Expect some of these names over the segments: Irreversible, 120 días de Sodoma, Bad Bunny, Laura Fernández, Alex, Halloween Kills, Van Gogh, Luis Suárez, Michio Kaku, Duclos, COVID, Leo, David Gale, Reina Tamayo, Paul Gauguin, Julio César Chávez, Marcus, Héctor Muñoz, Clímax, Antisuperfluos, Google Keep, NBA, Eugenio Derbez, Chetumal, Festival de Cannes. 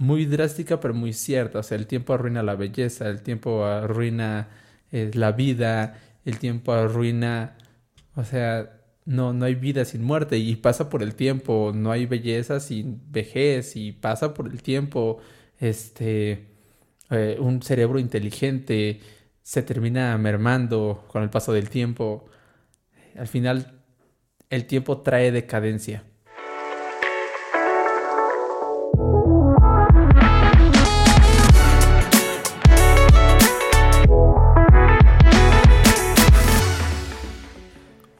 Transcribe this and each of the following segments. muy drástica pero muy cierta. O sea, el tiempo arruina la belleza, el tiempo arruina la vida, el tiempo arruina... O sea, no hay vida sin muerte y pasa por el tiempo, no hay belleza sin vejez y pasa por el tiempo. Un cerebro inteligente se termina mermando con el paso del tiempo. Al final, el tiempo trae decadencia.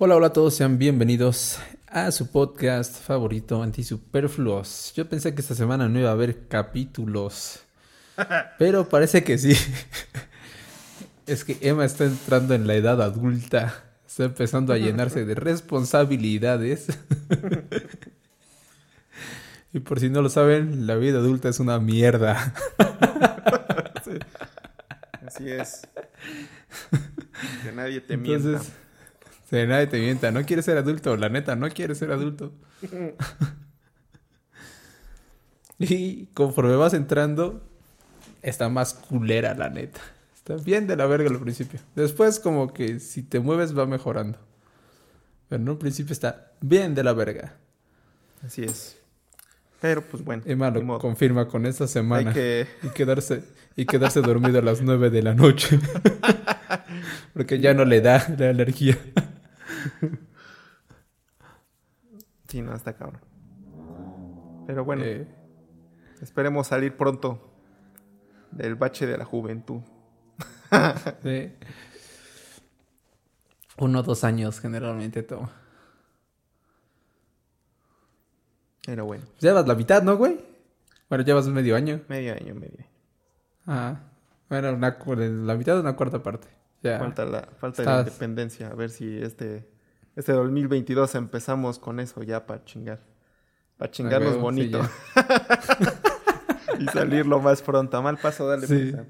Hola a todos, sean bienvenidos a su podcast favorito, Antisuperfluos. Yo pensé que esta semana no iba a haber capítulos, pero parece que sí. Es que Emma está entrando en la edad adulta, está empezando a llenarse de responsabilidades. Y por si no lo saben, la vida adulta es una mierda. Sí. Así es. Que nadie te mienta. Si nadie te mienta, no quieres ser adulto, la neta, no quieres ser adulto. Y conforme vas entrando, está más culera, la neta. Está bien de la verga al principio. Después, como que si te mueves, va mejorando. Pero en un principio está bien de la verga. Así es. Pero pues bueno. Emma lo confirma con esta semana. Y quedarse dormido a las 9 de la noche. Porque ya no le da la alergia. Sí, no, está cabrón. Pero bueno, esperemos salir pronto del bache de la juventud. Sí. 1 o 2 años generalmente toma. Pero bueno. Llevas la mitad, ¿no, güey? Bueno, llevas medio año. Medio año. Ah, bueno, la mitad o 1/4 parte. Ya. Falta la independencia. A ver si este 2022 empezamos con eso ya para chingar. Para chingarnos bonito. Sí, y salir lo más pronto. A mal paso darle prisa.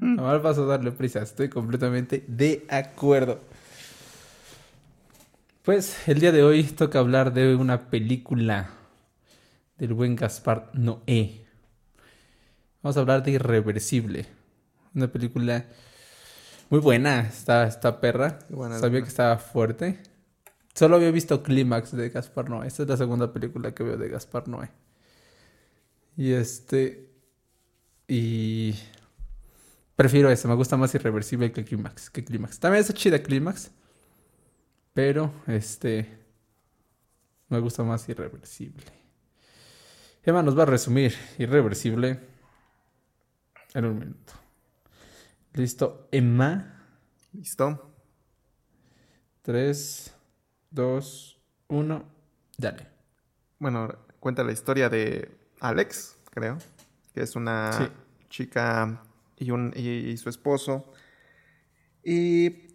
A mal paso darle prisa. Estoy completamente de acuerdo. Pues el día de hoy toca hablar de una película del buen Gaspar Noé. Vamos a hablar de Irreversible. Una película... muy buena esta perra. Buena. Sabía que estaba fuerte. Solo había visto Clímax de Gaspar Noé. Esta es la segunda película que veo de Gaspar Noé. Y y prefiero esta. Me gusta más Irreversible que Clímax. También es chida Clímax. Pero me gusta más Irreversible. Emma nos va a resumir Irreversible en un minuto. ¿Listo, Emma? Listo. 3, 2, 1, dale. Bueno, cuenta la historia de Alex, creo, que es una chica y su esposo. Y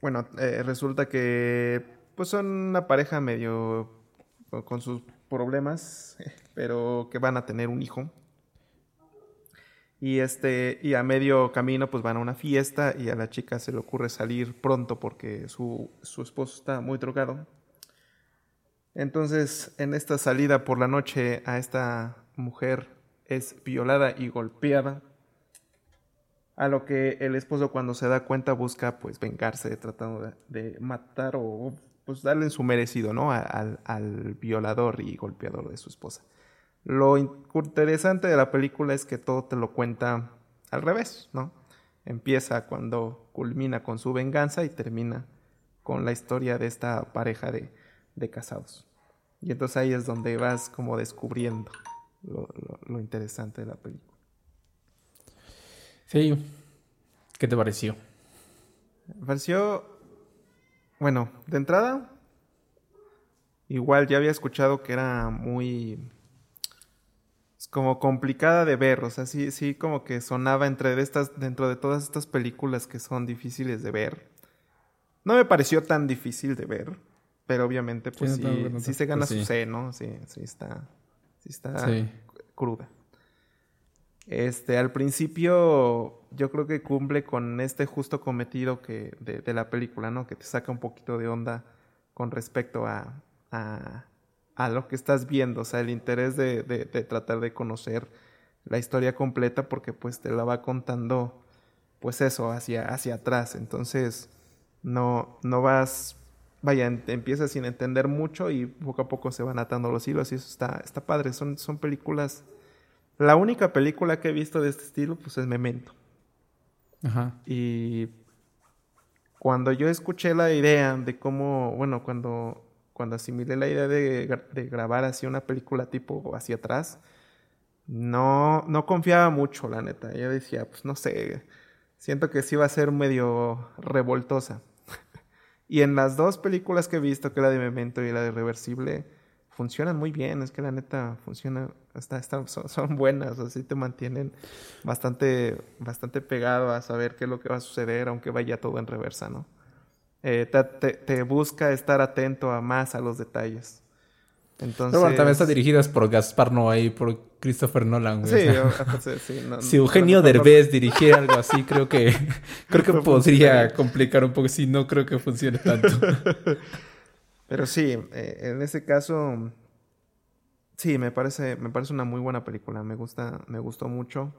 bueno, resulta que pues son una pareja medio con sus problemas, pero que van a tener un hijo. Y a medio camino pues van a una fiesta y a la chica se le ocurre salir pronto porque su esposo está muy drogado. Entonces, en esta salida por la noche, a esta mujer es violada y golpeada. A lo que el esposo, cuando se da cuenta, busca pues vengarse tratando de matar o pues darle su merecido, ¿no? Al violador y golpeador de su esposa. Lo interesante de la película es que todo te lo cuenta al revés, ¿no? Empieza cuando culmina con su venganza y termina con la historia de esta pareja de casados. Y entonces ahí es donde vas como descubriendo lo interesante de la película. Sí. ¿Qué te pareció? Me pareció... bueno, de entrada... igual ya había escuchado que era muy... como complicada de ver, o sea, sí como que sonaba dentro de todas estas películas que son difíciles de ver. No me pareció tan difícil de ver, pero obviamente pues sí se gana su C, ¿no? Sí está cruda. Al principio yo creo que cumple con este justo cometido que de la película, ¿no? Que te saca un poquito de onda con respecto a lo que estás viendo, o sea, el interés de tratar de conocer la historia completa, porque pues te la va contando pues eso, hacia atrás. Entonces no vas, vaya, empiezas sin entender mucho y poco a poco se van atando los hilos, y eso está padre. Son películas. La única película que he visto de este estilo pues es Memento. Ajá. Y cuando yo escuché la idea de cómo, bueno, cuando asimilé la idea de grabar así una película tipo hacia atrás, no confiaba mucho, la neta. Yo decía, pues no sé, siento que sí va a ser medio revoltosa. Y en las dos películas que he visto, que la de Memento y la de Irreversible, funcionan muy bien. Es que la neta funciona, son buenas, así te mantienen bastante pegado a saber qué es lo que va a suceder, aunque vaya todo en reversa, ¿no? Te busca estar atento a los detalles. Entonces, pero bueno, también están dirigidas por Gaspar Noé y por Christopher Nolan, güey. Sí, no, si Eugenio Derbez dirigiera algo así, creo que podría complicar un poco. Si no, creo que funcione tanto. Pero sí, en ese caso, sí, me parece una muy buena película. Me gustó mucho.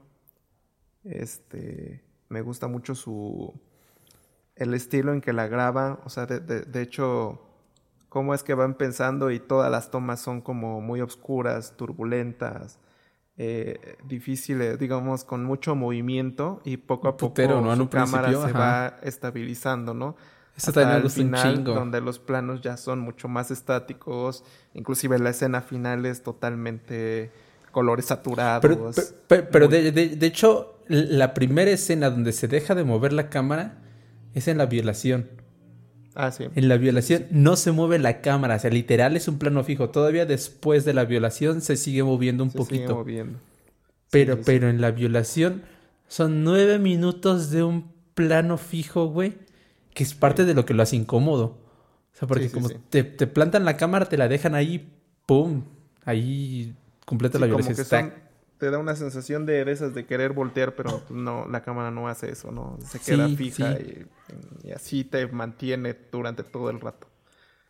Me gusta mucho el estilo en que la graba. O sea, de hecho, cómo es que van pensando, y todas las tomas son como muy oscuras, turbulentas, difíciles, digamos, con mucho movimiento, y poco a poco ¿no? su cámara se va estabilizando, ¿no? Eso también me gusta un chingo. Hasta el final, donde los planos ya son mucho más estáticos, inclusive la escena final es totalmente colores saturados. Pero muy... de hecho, la primera escena donde se deja de mover la cámara es en la violación. Ah, sí. En la violación no se mueve la cámara, o sea, literal es un plano fijo. Todavía después de la violación se sigue moviendo un poquito. Se sigue moviendo. Pero en la violación son 9 minutos de un plano fijo, güey, que es parte de lo que lo hace incómodo. O sea, porque te plantan la cámara, te la dejan ahí, ¡pum! Ahí completa la violación. Como que te da una sensación de esas de querer voltear, pero no, la cámara no hace eso, ¿no? Se queda fija y así te mantiene durante todo el rato.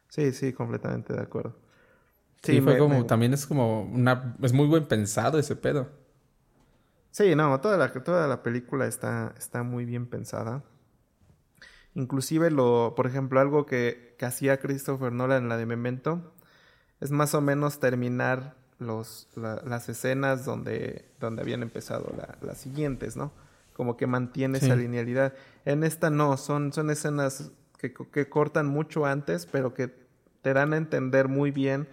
Sí, completamente de acuerdo. Sí, fue también es como es muy buen pensado ese pedo. Sí, no, toda la película está muy bien pensada. Inclusive por ejemplo, algo que hacía Christopher Nolan en la de Memento es más o menos terminar las escenas donde habían empezado las siguientes, ¿no? Como que mantiene esa linealidad. En esta no, son escenas que cortan mucho antes, pero que te dan a entender muy bien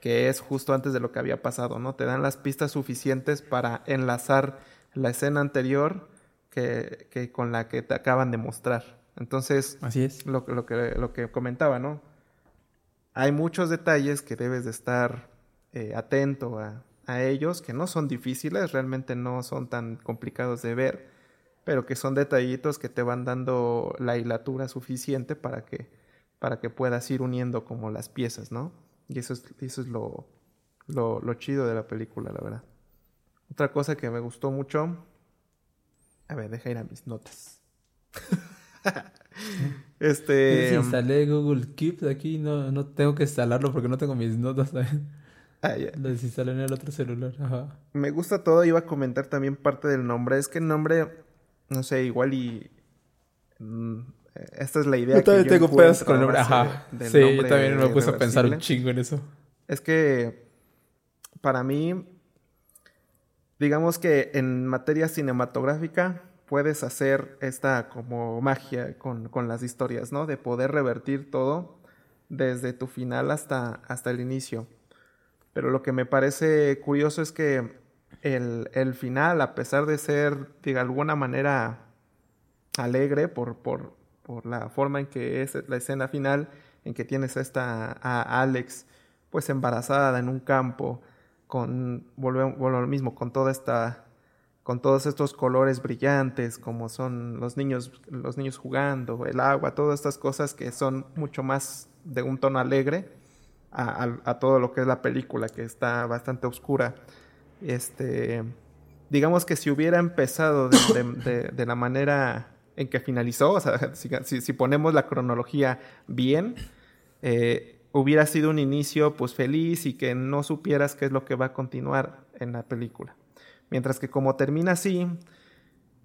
que es justo antes de lo que había pasado, ¿no? Te dan las pistas suficientes para enlazar la escena anterior que con la que te acaban de mostrar. Entonces, así es. Lo que comentaba, ¿no? Hay muchos detalles que debes de estar atento a ellos, que no son difíciles, realmente no son tan complicados de ver, pero que son detallitos que te van dando la hilatura suficiente para que puedas ir uniendo como las piezas, ¿no? Y eso es lo chido de la película, la verdad. Otra cosa que me gustó mucho... A ver, deja ir a mis notas. Si instalé Google Keep de aquí, no tengo que instalarlo porque no tengo mis notas también. Lo desinstalé en el otro celular. Ajá. Me gusta todo. Iba a comentar también parte del nombre. Es que el nombre, no sé, igual y... esta es la idea yo que también yo tengo pedos con el nombre. Ajá. Sí, nombre yo también me puse a pensar un chingo en eso. Es que para mí, digamos que en materia cinematográfica puedes hacer esta como magia con las historias, ¿no? De poder revertir todo desde tu final hasta el inicio. Pero lo que me parece curioso es que el final, a pesar de ser de alguna manera alegre por la forma en que es la escena final, en que tienes a Alex pues embarazada en un campo, vuelvo a lo mismo, con todos estos colores brillantes, como son los niños jugando, el agua, todas estas cosas que son mucho más de un tono alegre. A todo lo que es la película, que está bastante oscura. Digamos que si hubiera empezado de la manera en que finalizó, o sea, si ponemos la cronología bien, hubiera sido un inicio pues feliz y que no supieras qué es lo que va a continuar en la película. Mientras que como termina así,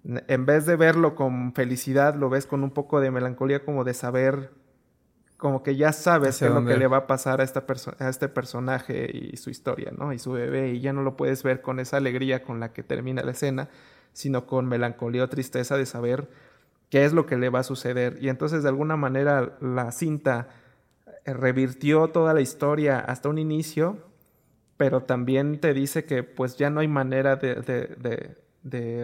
en vez de verlo con felicidad, lo ves con un poco de melancolía, como de saber, como que ya sabes qué es lo que le va a pasar a este personaje y su historia, ¿no? Y su bebé, y ya no lo puedes ver con esa alegría con la que termina la escena, sino con melancolía o tristeza de saber qué es lo que le va a suceder. Y entonces, de alguna manera, la cinta revirtió toda la historia hasta un inicio, pero también te dice que pues ya no hay manera de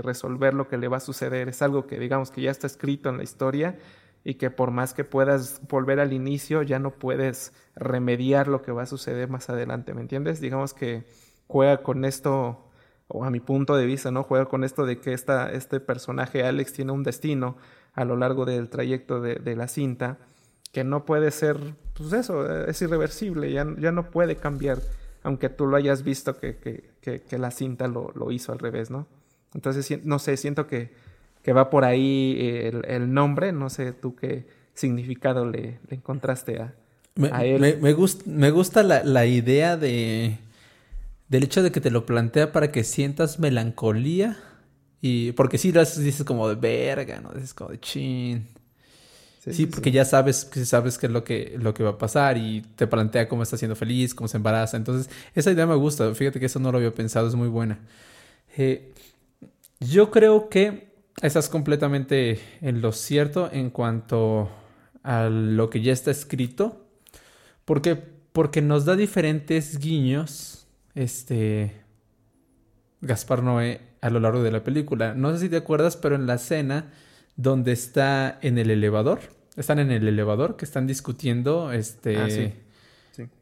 resolver lo que le va a suceder. Es algo que, digamos, que ya está escrito en la historia y que por más que puedas volver al inicio, ya no puedes remediar lo que va a suceder más adelante, ¿me entiendes? Digamos que juega con esto, o a mi punto de vista, ¿no? Juega con esto de que este personaje Alex tiene un destino a lo largo del trayecto de la cinta que no puede ser, pues eso, es irreversible, ya no puede cambiar, aunque tú lo hayas visto que la cinta lo hizo al revés, ¿no? Entonces, no sé, siento que va por ahí el nombre, no sé tú qué significado le encontraste a él. Me gusta la idea del hecho de que te lo plantea para que sientas melancolía, y porque sí, dices como de verga, ¿no? Dices como de chin. Sí, porque sí. Ya sabes qué es lo que va a pasar, y te plantea cómo está siendo feliz, cómo se embaraza. Entonces, esa idea me gusta. Fíjate que eso no lo había pensado, es muy buena. Yo creo que estás completamente en lo cierto en cuanto a lo que ya está escrito. Porque nos da diferentes guiños, Gaspar Noé, a lo largo de la película. No sé si te acuerdas, pero en la escena donde está en el elevador. Están en el elevador, que están discutiendo sí.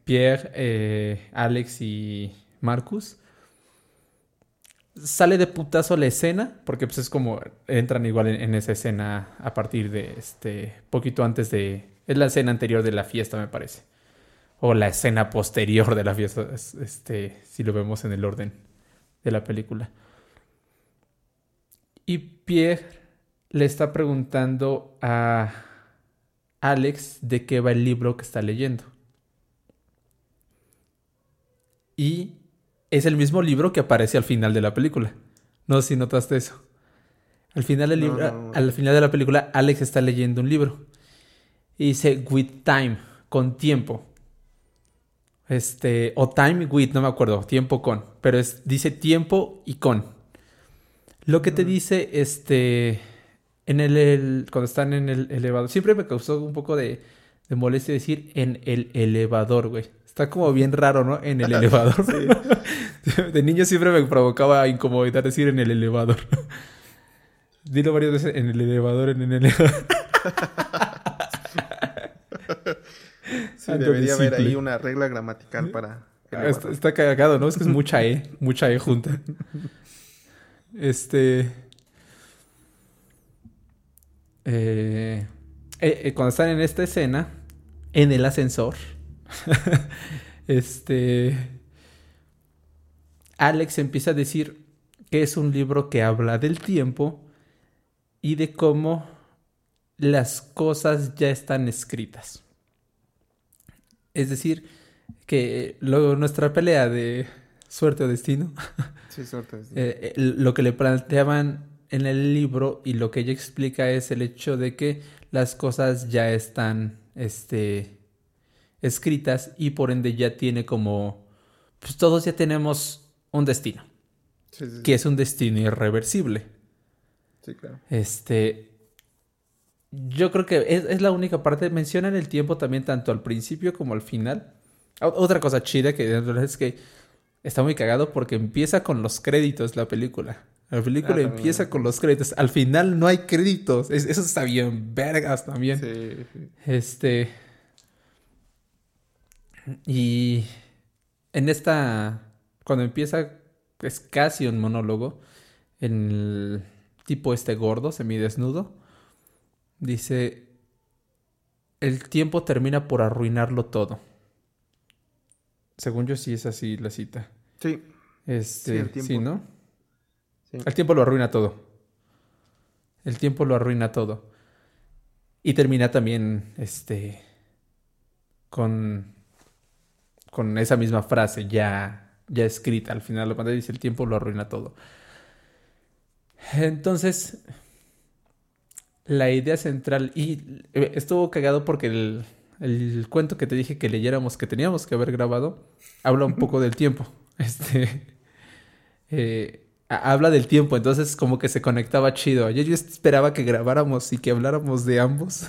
Pierre, Alex y Marcus. Sale de putazo la escena, porque pues es como entran igual en esa escena a partir de poquito antes de... Es la escena anterior de la fiesta, me parece. O la escena posterior de la fiesta, si lo vemos en el orden de la película. Y Pierre le está preguntando a Alex de qué va el libro que está leyendo. Y es el mismo libro que aparece al final de la película. No sé si notaste eso. Al final del libro, al final de la película, Alex está leyendo un libro. Y dice with time, con tiempo. O time with, no me acuerdo, tiempo con. Pero dice tiempo y con. Lo que te dice, cuando están en el elevador. Siempre me causó un poco de molestia decir en el elevador, güey. Está como bien raro, ¿no? En el elevador. Sí. De niño siempre me provocaba incomodidad decir en el elevador. Dilo varias veces, en el elevador, en el elevador. Sí, debería haber ahí una regla gramatical para... Está cagado, ¿no? Es que es mucha E junta. Cuando están en esta escena en el ascensor Alex empieza a decir que es un libro que habla del tiempo y de cómo las cosas ya están escritas, es decir, que nuestra pelea de suerte o destino, sí, suerte o destino. Lo que le planteaban en el libro y lo que ella explica es el hecho de que las cosas ya están escritas y por ende ya tiene como... Pues todos ya tenemos un destino. Sí, sí, que es un destino irreversible. Sí, claro. Yo creo que es la única parte. Mencionan el tiempo también tanto al principio como al final. Otra cosa chida que es que está muy cagado porque empieza con los créditos la película. La película empieza con los créditos. Al final no hay créditos. Eso está bien vergas también. Sí, sí. Y en esta... Cuando empieza es casi un monólogo. El tipo gordo, semidesnudo. Dice... El tiempo termina por arruinarlo todo. Según yo sí es así la cita. Sí. Sí, el tiempo. Sí, ¿no? Sí. El tiempo lo arruina todo. El tiempo lo arruina todo. Y termina también con esa misma frase ya escrita. Al final de la pantalla dice el tiempo lo arruina todo. Entonces, la idea central... Y estuvo cagado porque el cuento que te dije que leyéramos, que teníamos que haber grabado, habla un poco del tiempo. Habla del tiempo, entonces como que se conectaba chido. Yo esperaba que grabáramos y que habláramos de ambos.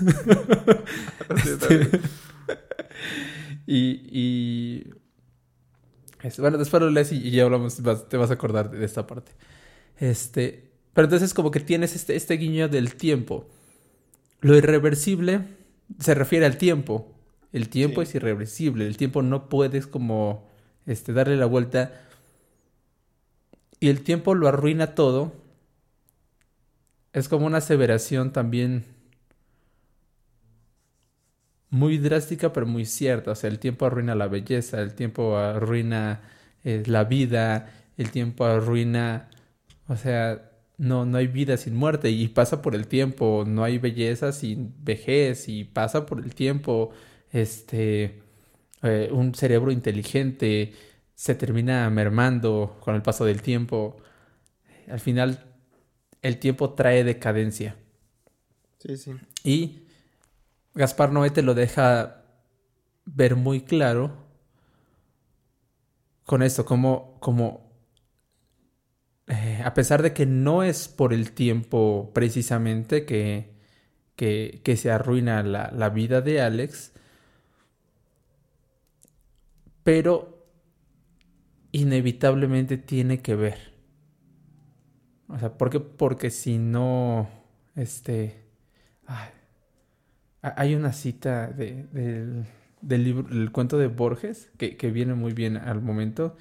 Bueno, después lo lees y ya hablamos, te vas a acordar de esta parte. Pero entonces como que tienes este guiño del tiempo. Lo irreversible se refiere al tiempo. El tiempo es irreversible. El tiempo no puedes como darle la vuelta. Y el tiempo lo arruina todo. Es como una aseveración también muy drástica, pero muy cierta. O sea, el tiempo arruina la belleza, el tiempo arruina la vida, el tiempo arruina... O sea, no hay vida sin muerte y pasa por el tiempo. No hay belleza sin vejez y pasa por el tiempo. Un cerebro inteligente... se termina mermando con el paso del tiempo. Al final, el tiempo trae decadencia. Sí, sí. Y Gaspar Noé te lo deja ver muy claro con esto. Como a pesar de que no es por el tiempo precisamente que se arruina la vida de Alex, pero inevitablemente tiene que ver. O sea, ¿por qué? Porque si no... hay una cita del libro, el cuento de Borges, que viene muy bien al momento,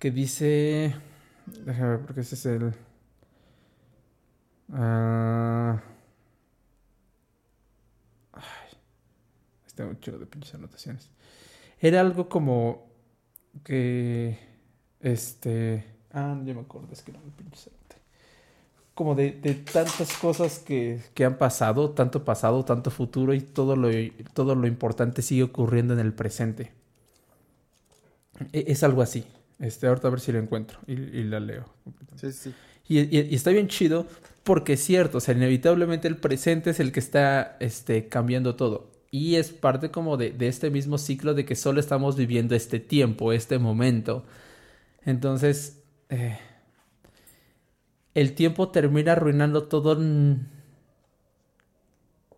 que dice... Déjame ver, porque ese es el... Está muy chulo de pinches anotaciones. Era algo como... que ya me acuerdo, es que no me pinche como de tantas cosas que han pasado, tanto pasado, tanto futuro, y todo lo importante sigue ocurriendo en el presente. Es algo así. Ahorita a ver si lo encuentro y la leo. Sí, sí. Y está bien chido porque es cierto, o sea, inevitablemente el presente es el que está cambiando todo. Y es parte como de este mismo ciclo de que solo estamos viviendo este tiempo, este momento. Entonces, el tiempo termina arruinando todo.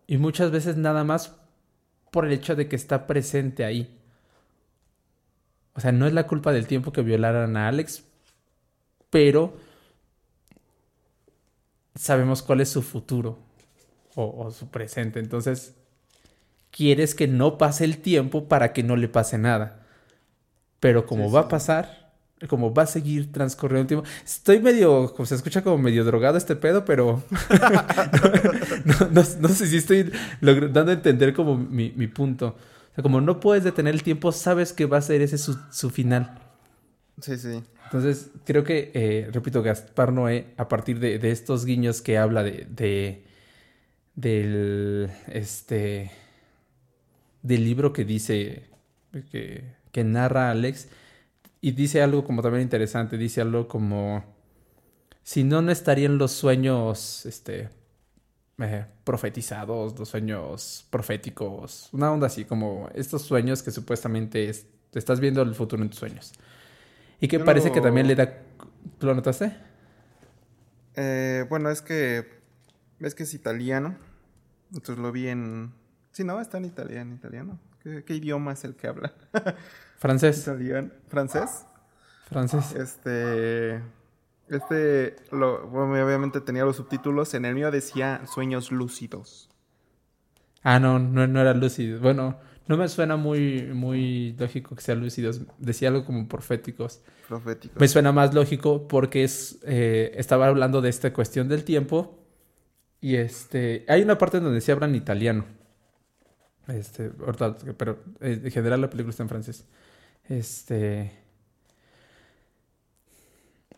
Y muchas veces nada más por el hecho de que está presente ahí. O sea, no es la culpa del tiempo que violaran a Alex, pero sabemos cuál es su futuro o su presente. Entonces... quieres que no pase el tiempo para que no le pase nada. Pero como va a pasar, como va a seguir transcurriendo el tiempo... Estoy medio... Se escucha como medio drogado este pedo, pero... no sé si estoy dando a entender como mi punto. O sea, como no puedes detener el tiempo, sabes que va a ser ese su final. Sí, sí. Entonces, creo que... repito, Gaspar Noé, a partir de estos guiños que habla del libro que dice, que narra Alex, y dice algo como también interesante, dice algo como, si no estarían los sueños profetizados, los sueños proféticos, una onda así, como estos sueños que supuestamente te estás viendo el futuro en tus sueños, y que parece que también le da... ¿Tú lo notaste? Bueno, es que es italiano, entonces lo vi en... Sí, no, está en italiano. ¿Qué idioma es el que habla? Francés. Italiano. ¿Francés? Obviamente tenía los subtítulos. En el mío decía sueños lúcidos. Ah, no era lúcido. Bueno, no me suena muy, muy lógico que sea lúcidos. Decía algo como proféticos. Proféticos. Me suena más lógico porque estaba hablando de esta cuestión del tiempo. Y hay una parte donde se habla en italiano. Pero en general la película está en francés.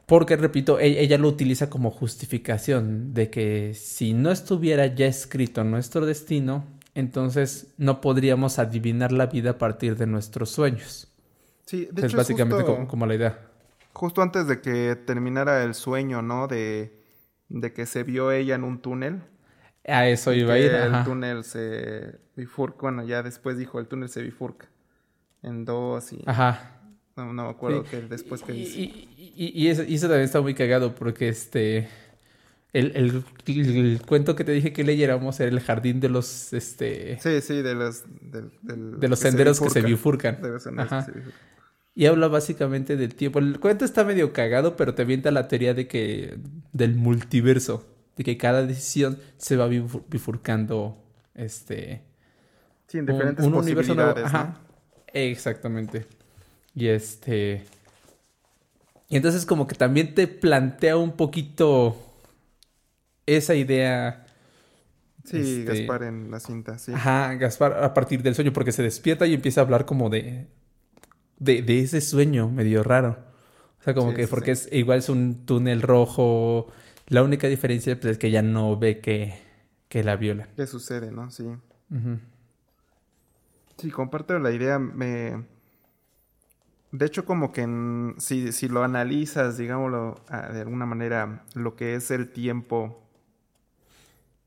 Porque, repito, ella lo utiliza como justificación de que si no estuviera ya escrito nuestro destino, entonces no podríamos adivinar la vida a partir de nuestros sueños. Sí, de hecho, es básicamente justo, como la idea. Justo antes de que terminara el sueño, ¿no? De de que se vio ella en un túnel. A eso iba a ir. El túnel se bifurca. Bueno, ya después dijo, el túnel se bifurca en dos y... Ajá. No, no me acuerdo sí. Que después que dice. Y eso también está muy cagado porque el cuento que te dije que leyéramos era el jardín de los de los senderos que se bifurcan. Ajá. Y habla básicamente del tiempo. El cuento está medio cagado, pero te avienta la teoría de que del multiverso, de que cada decisión se va bifurcando en diferentes un posibilidades, universo. Ajá. ¿No? Exactamente. Y entonces como que también te plantea un poquito esa idea. Sí, Gaspar en la cinta, sí. Ajá, Gaspar a partir del sueño, porque se despierta y empieza a hablar como de ese sueño medio raro. O sea, como sí, que porque sí. Es igual es un túnel rojo. La única diferencia pues, es que ya no ve que la viola. ¿Qué sucede, no? Sí. Uh-huh. Sí, comparto la idea, De hecho, como que si lo analizas, digámoslo de alguna manera, lo que es el tiempo,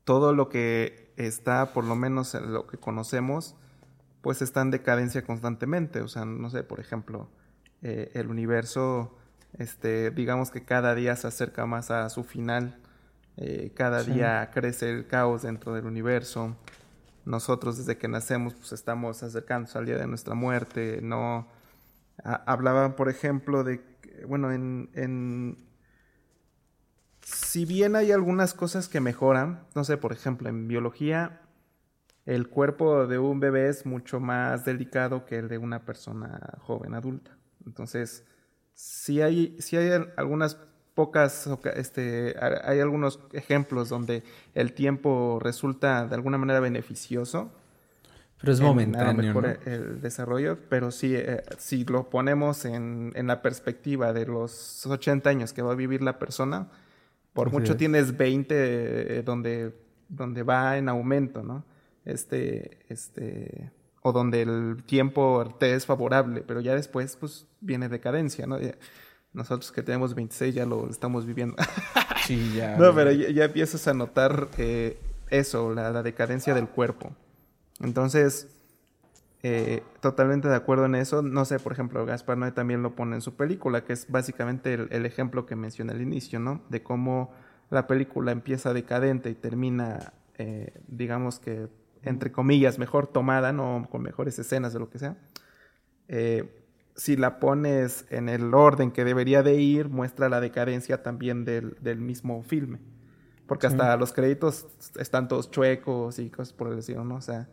todo lo que está, por lo menos lo que conocemos, pues está en decadencia constantemente. O sea, no sé, por ejemplo, el universo, digamos que cada día se acerca más a su final, cada sí. día crece el caos dentro del universo. Nosotros desde que nacemos, pues estamos acercándonos al día de nuestra muerte, no... Hablaban, por ejemplo, de... Bueno, si bien hay algunas cosas que mejoran... No sé, por ejemplo, en biología... El cuerpo de un bebé es mucho más delicado que el de una persona joven, adulta. Entonces, sí hay algunas pocas... hay algunos ejemplos donde el tiempo resulta de alguna manera beneficioso... Pero es momentáneo, mejor, ¿no? El desarrollo, pero sí, si lo ponemos en la perspectiva de los 80 años que va a vivir la persona, por mucho tienes 20 donde va en aumento, ¿no? O donde el tiempo te es favorable, pero ya después, pues, viene decadencia, ¿no? Nosotros que tenemos 26 ya lo estamos viviendo. Sí, ya. No, pero ya empiezas a notar eso, la decadencia del cuerpo. Entonces, totalmente de acuerdo en eso. No sé, por ejemplo, Gaspar Noé también lo pone en su película, que es básicamente el ejemplo que mencioné al inicio, ¿no? De cómo la película empieza decadente y termina, digamos que, entre comillas, mejor tomada, ¿no? Con mejores escenas o lo que sea. Si la pones en el orden que debería de ir, muestra la decadencia también del mismo filme. Porque hasta los créditos están todos chuecos y cosas por el estilo, ¿no? O sea...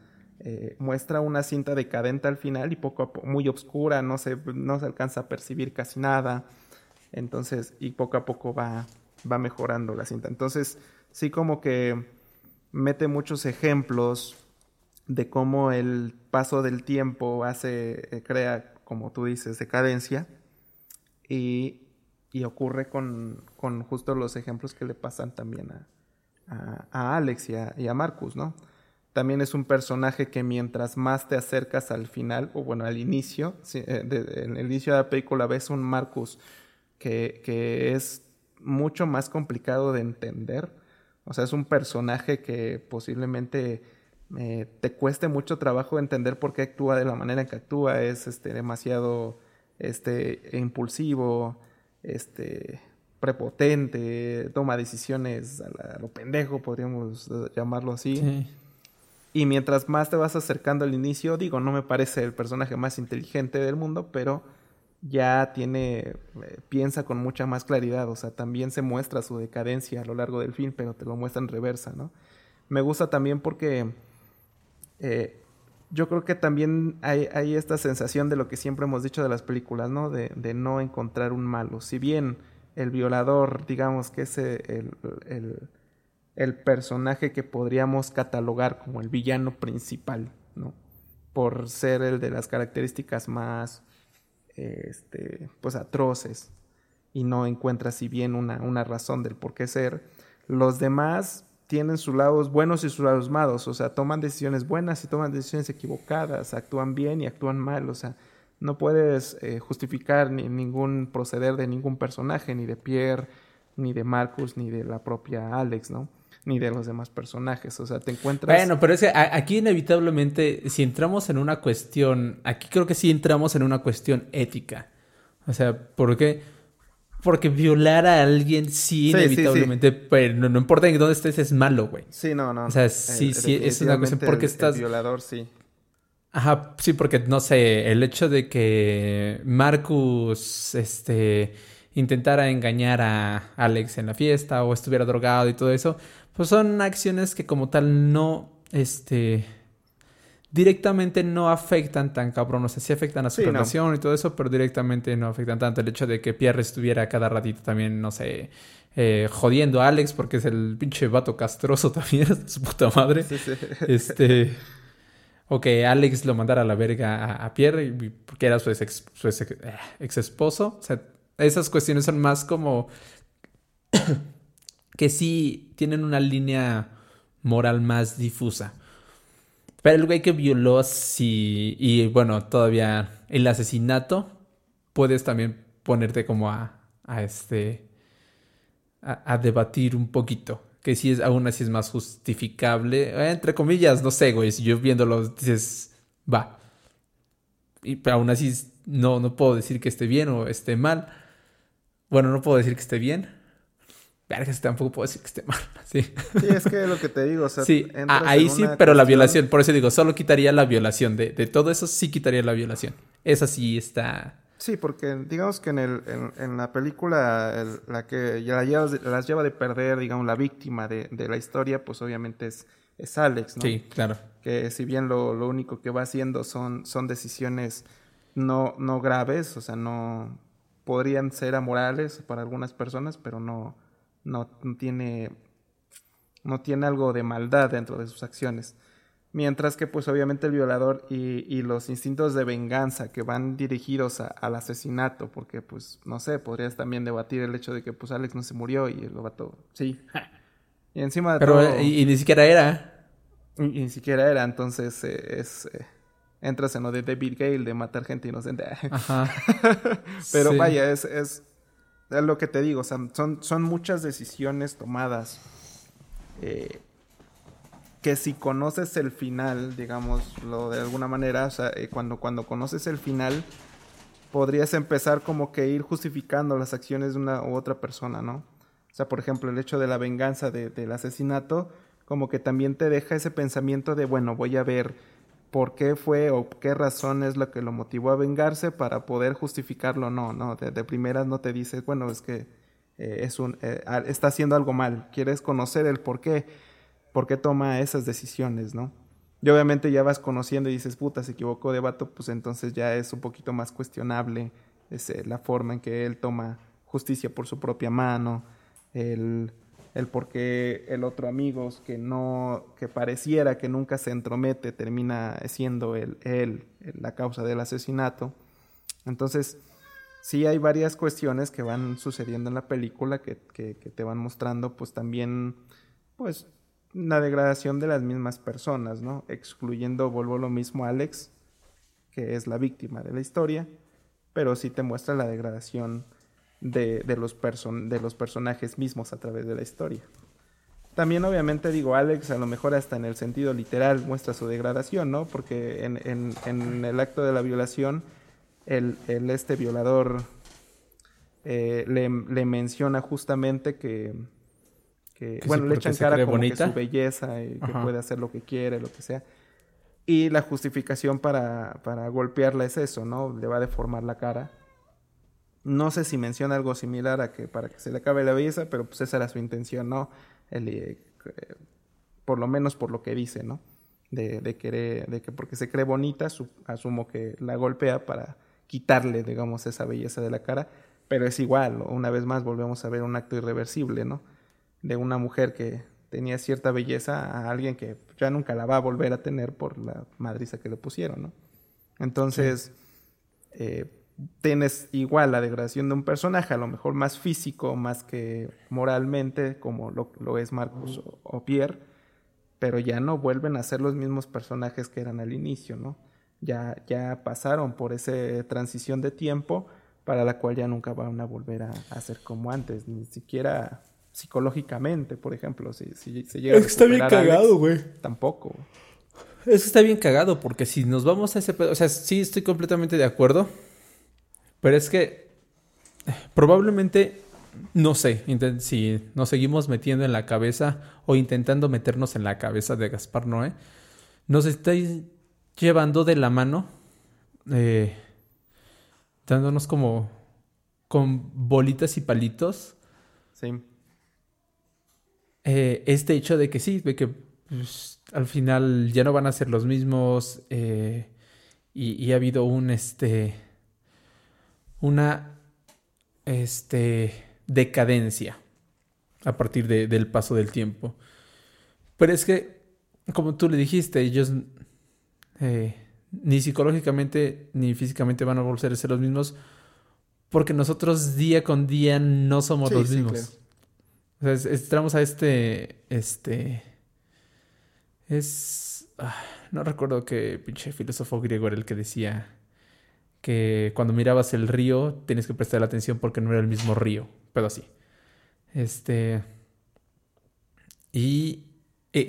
muestra una cinta decadente al final y poco a poco, muy oscura, no se alcanza a percibir casi nada, entonces, y poco a poco va mejorando la cinta. Entonces, sí, como que mete muchos ejemplos de cómo el paso del tiempo crea, como tú dices, decadencia, y ocurre con justo los ejemplos que le pasan también a Alex y a Marcus, ¿no? También es un personaje que mientras más te acercas al final, o bueno, al inicio, en el inicio de la película ves un Marcus que es mucho más complicado de entender. O sea, es un personaje que posiblemente te cueste mucho trabajo entender por qué actúa de la manera en que actúa. Es demasiado impulsivo, prepotente, toma decisiones a lo pendejo, podríamos llamarlo así. Sí. Y mientras más te vas acercando al inicio, digo, no me parece el personaje más inteligente del mundo, pero ya piensa con mucha más claridad. O sea, también se muestra su decadencia a lo largo del film, pero te lo muestra en reversa, ¿no? Me gusta también porque yo creo que también hay esta sensación de lo que siempre hemos dicho de las películas, ¿no? De no encontrar un malo. Si bien el violador, digamos que es el personaje que podríamos catalogar como el villano principal, ¿no? Por ser el de las características más, pues, atroces. Y no encuentra, si bien, una razón del por qué ser. Los demás tienen sus lados buenos y sus lados malos. O sea, toman decisiones buenas y toman decisiones equivocadas. Actúan bien y actúan mal. O sea, no puedes justificar ningún proceder de ningún personaje, ni de Pierre... ni de Marcus, ni de la propia Alex, ¿no? Ni de los demás personajes, o sea, te encuentras... Bueno, pero es que aquí inevitablemente, si entramos en una cuestión... Aquí creo que sí entramos en una cuestión ética. O sea, ¿por qué? Porque violar a alguien sí, inevitablemente... Sí, sí. Pero no importa en dónde estés, es malo, güey. Sí, no. O sea, sí, es una cuestión porque estás... El violador, sí. Ajá, sí, porque, no sé, el hecho de que Marcus, intentara engañar a Alex en la fiesta o estuviera drogado y todo eso... Pues son acciones que como tal no, directamente no afectan tan cabrón. O sea, sí afectan a su relación y todo eso, pero directamente no afectan tanto. El hecho de que Pierre estuviera cada ratito también, no sé, jodiendo a Alex porque es el pinche vato castroso también, su puta madre. Sí. O que Alex lo mandara a la verga a Pierre porque era su ex esposo. O sea, esas cuestiones son más como... que sí tienen una línea moral más difusa. Pero el güey que violó sí... Y bueno, todavía el asesinato... Puedes también ponerte como a debatir un poquito. Que sí es, aún así es más justificable. Entre comillas, no sé, güey. Si yo viéndolo dices... Va. Y, pero aún así no puedo decir que esté bien o esté mal. Bueno, no puedo decir que esté bien. Vergas, tampoco puedo decir que esté mal. Sí, es que lo que te digo, o sea... Sí, ahí sí, pero cuestión... la violación. Por eso digo, solo quitaría la violación. De todo eso sí quitaría la violación. Esa sí está... Sí, porque digamos que en la película... la que ya las lleva de perder, digamos, la víctima de la historia... Pues obviamente es Alex, ¿no? Sí, claro. Que si bien lo único que va haciendo son decisiones no graves... O sea, no... Podrían ser amorales para algunas personas, pero no tiene algo de maldad dentro de sus acciones. Mientras que, pues, obviamente el violador y los instintos de venganza que van dirigidos al asesinato, porque, pues, no sé, podrías también debatir el hecho de que, pues, Alex no se murió y lo mató. Sí. Y encima de todo... Pero, y ni siquiera era. Y ni siquiera era, entonces entras en lo de David Gale de matar gente inocente. Ajá. Pero sí. Vaya, es lo que te digo, o sea, son muchas decisiones tomadas que si conoces el final, digámoslo de alguna manera, o sea, cuando conoces el final, podrías empezar como que ir justificando las acciones de una u otra persona, ¿no? O sea, por ejemplo, el hecho de la venganza del asesinato, como que también te deja ese pensamiento de, bueno, voy a ver por qué fue o qué razón es lo que lo motivó a vengarse para poder justificarlo. No, de primeras no te dices, bueno, es que está haciendo algo mal. Quieres conocer el por qué toma esas decisiones, ¿no? Y obviamente ya vas conociendo y dices, puta, se equivocó de vato, pues entonces ya es un poquito más cuestionable la forma en que él toma justicia por su propia mano, el por qué el otro amigo que pareciera que nunca se entromete termina siendo él la causa del asesinato. Entonces, sí hay varias cuestiones que van sucediendo en la película que te van mostrando, pues también, pues, la degradación de las mismas personas, ¿no? Excluyendo, vuelvo lo mismo, a Alex, que es la víctima de la historia, pero sí te muestra la degradación de los personajes mismos a través de la historia. También obviamente digo, Alex a lo mejor hasta en el sentido literal muestra su degradación, ¿no? Porque en el acto de la violación el violador le menciona justamente que bueno, sí, le echan cara como bonita, que su belleza y que puede hacer lo que quiere, lo que sea. Y la justificación para golpearla es eso, ¿no? Le va a deformar la cara. No sé si menciona algo similar para que se le acabe la belleza, pero pues esa era su intención, ¿no? Por lo menos por lo que dice, ¿no? De que porque se cree bonita, asumo que la golpea para quitarle, digamos, esa belleza de la cara. Pero es igual, una vez más volvemos a ver un acto irreversible, ¿no? De una mujer que tenía cierta belleza a alguien que ya nunca la va a volver a tener por la madriza que le pusieron, ¿no? Entonces... Sí. Tienes igual la degradación de un personaje, a lo mejor más físico, más que moralmente, como lo es Marcus o Pierre, pero ya no vuelven a ser los mismos personajes que eran al inicio, ¿no? Ya pasaron por esa transición de tiempo, para la cual ya nunca van a volver a ser como antes, ni siquiera psicológicamente, por ejemplo, si se llega a recuperar Alex. Es que está bien cagado, güey. Tampoco. Es que está bien cagado, porque si nos vamos a ese pedo, o sea, sí estoy completamente de acuerdo, pero es que probablemente, no sé, si nos seguimos metiendo en la cabeza o intentando meternos en la cabeza de Gaspar Noé, nos estáis llevando de la mano, dándonos como con bolitas y palitos. Sí. Este hecho de que sí, de que pues, al final ya no van a ser los mismos. Y ha habido una decadencia a partir del paso del tiempo. Pero es que, como tú le dijiste, ellos ni psicológicamente ni físicamente van a volver a ser los mismos, porque nosotros día con día no somos los mismos. Sí, claro. O sea, entramos a no recuerdo qué pinche filósofo griego era el que decía que cuando mirabas el río tenías que prestar atención porque no era el mismo río, pero así. Y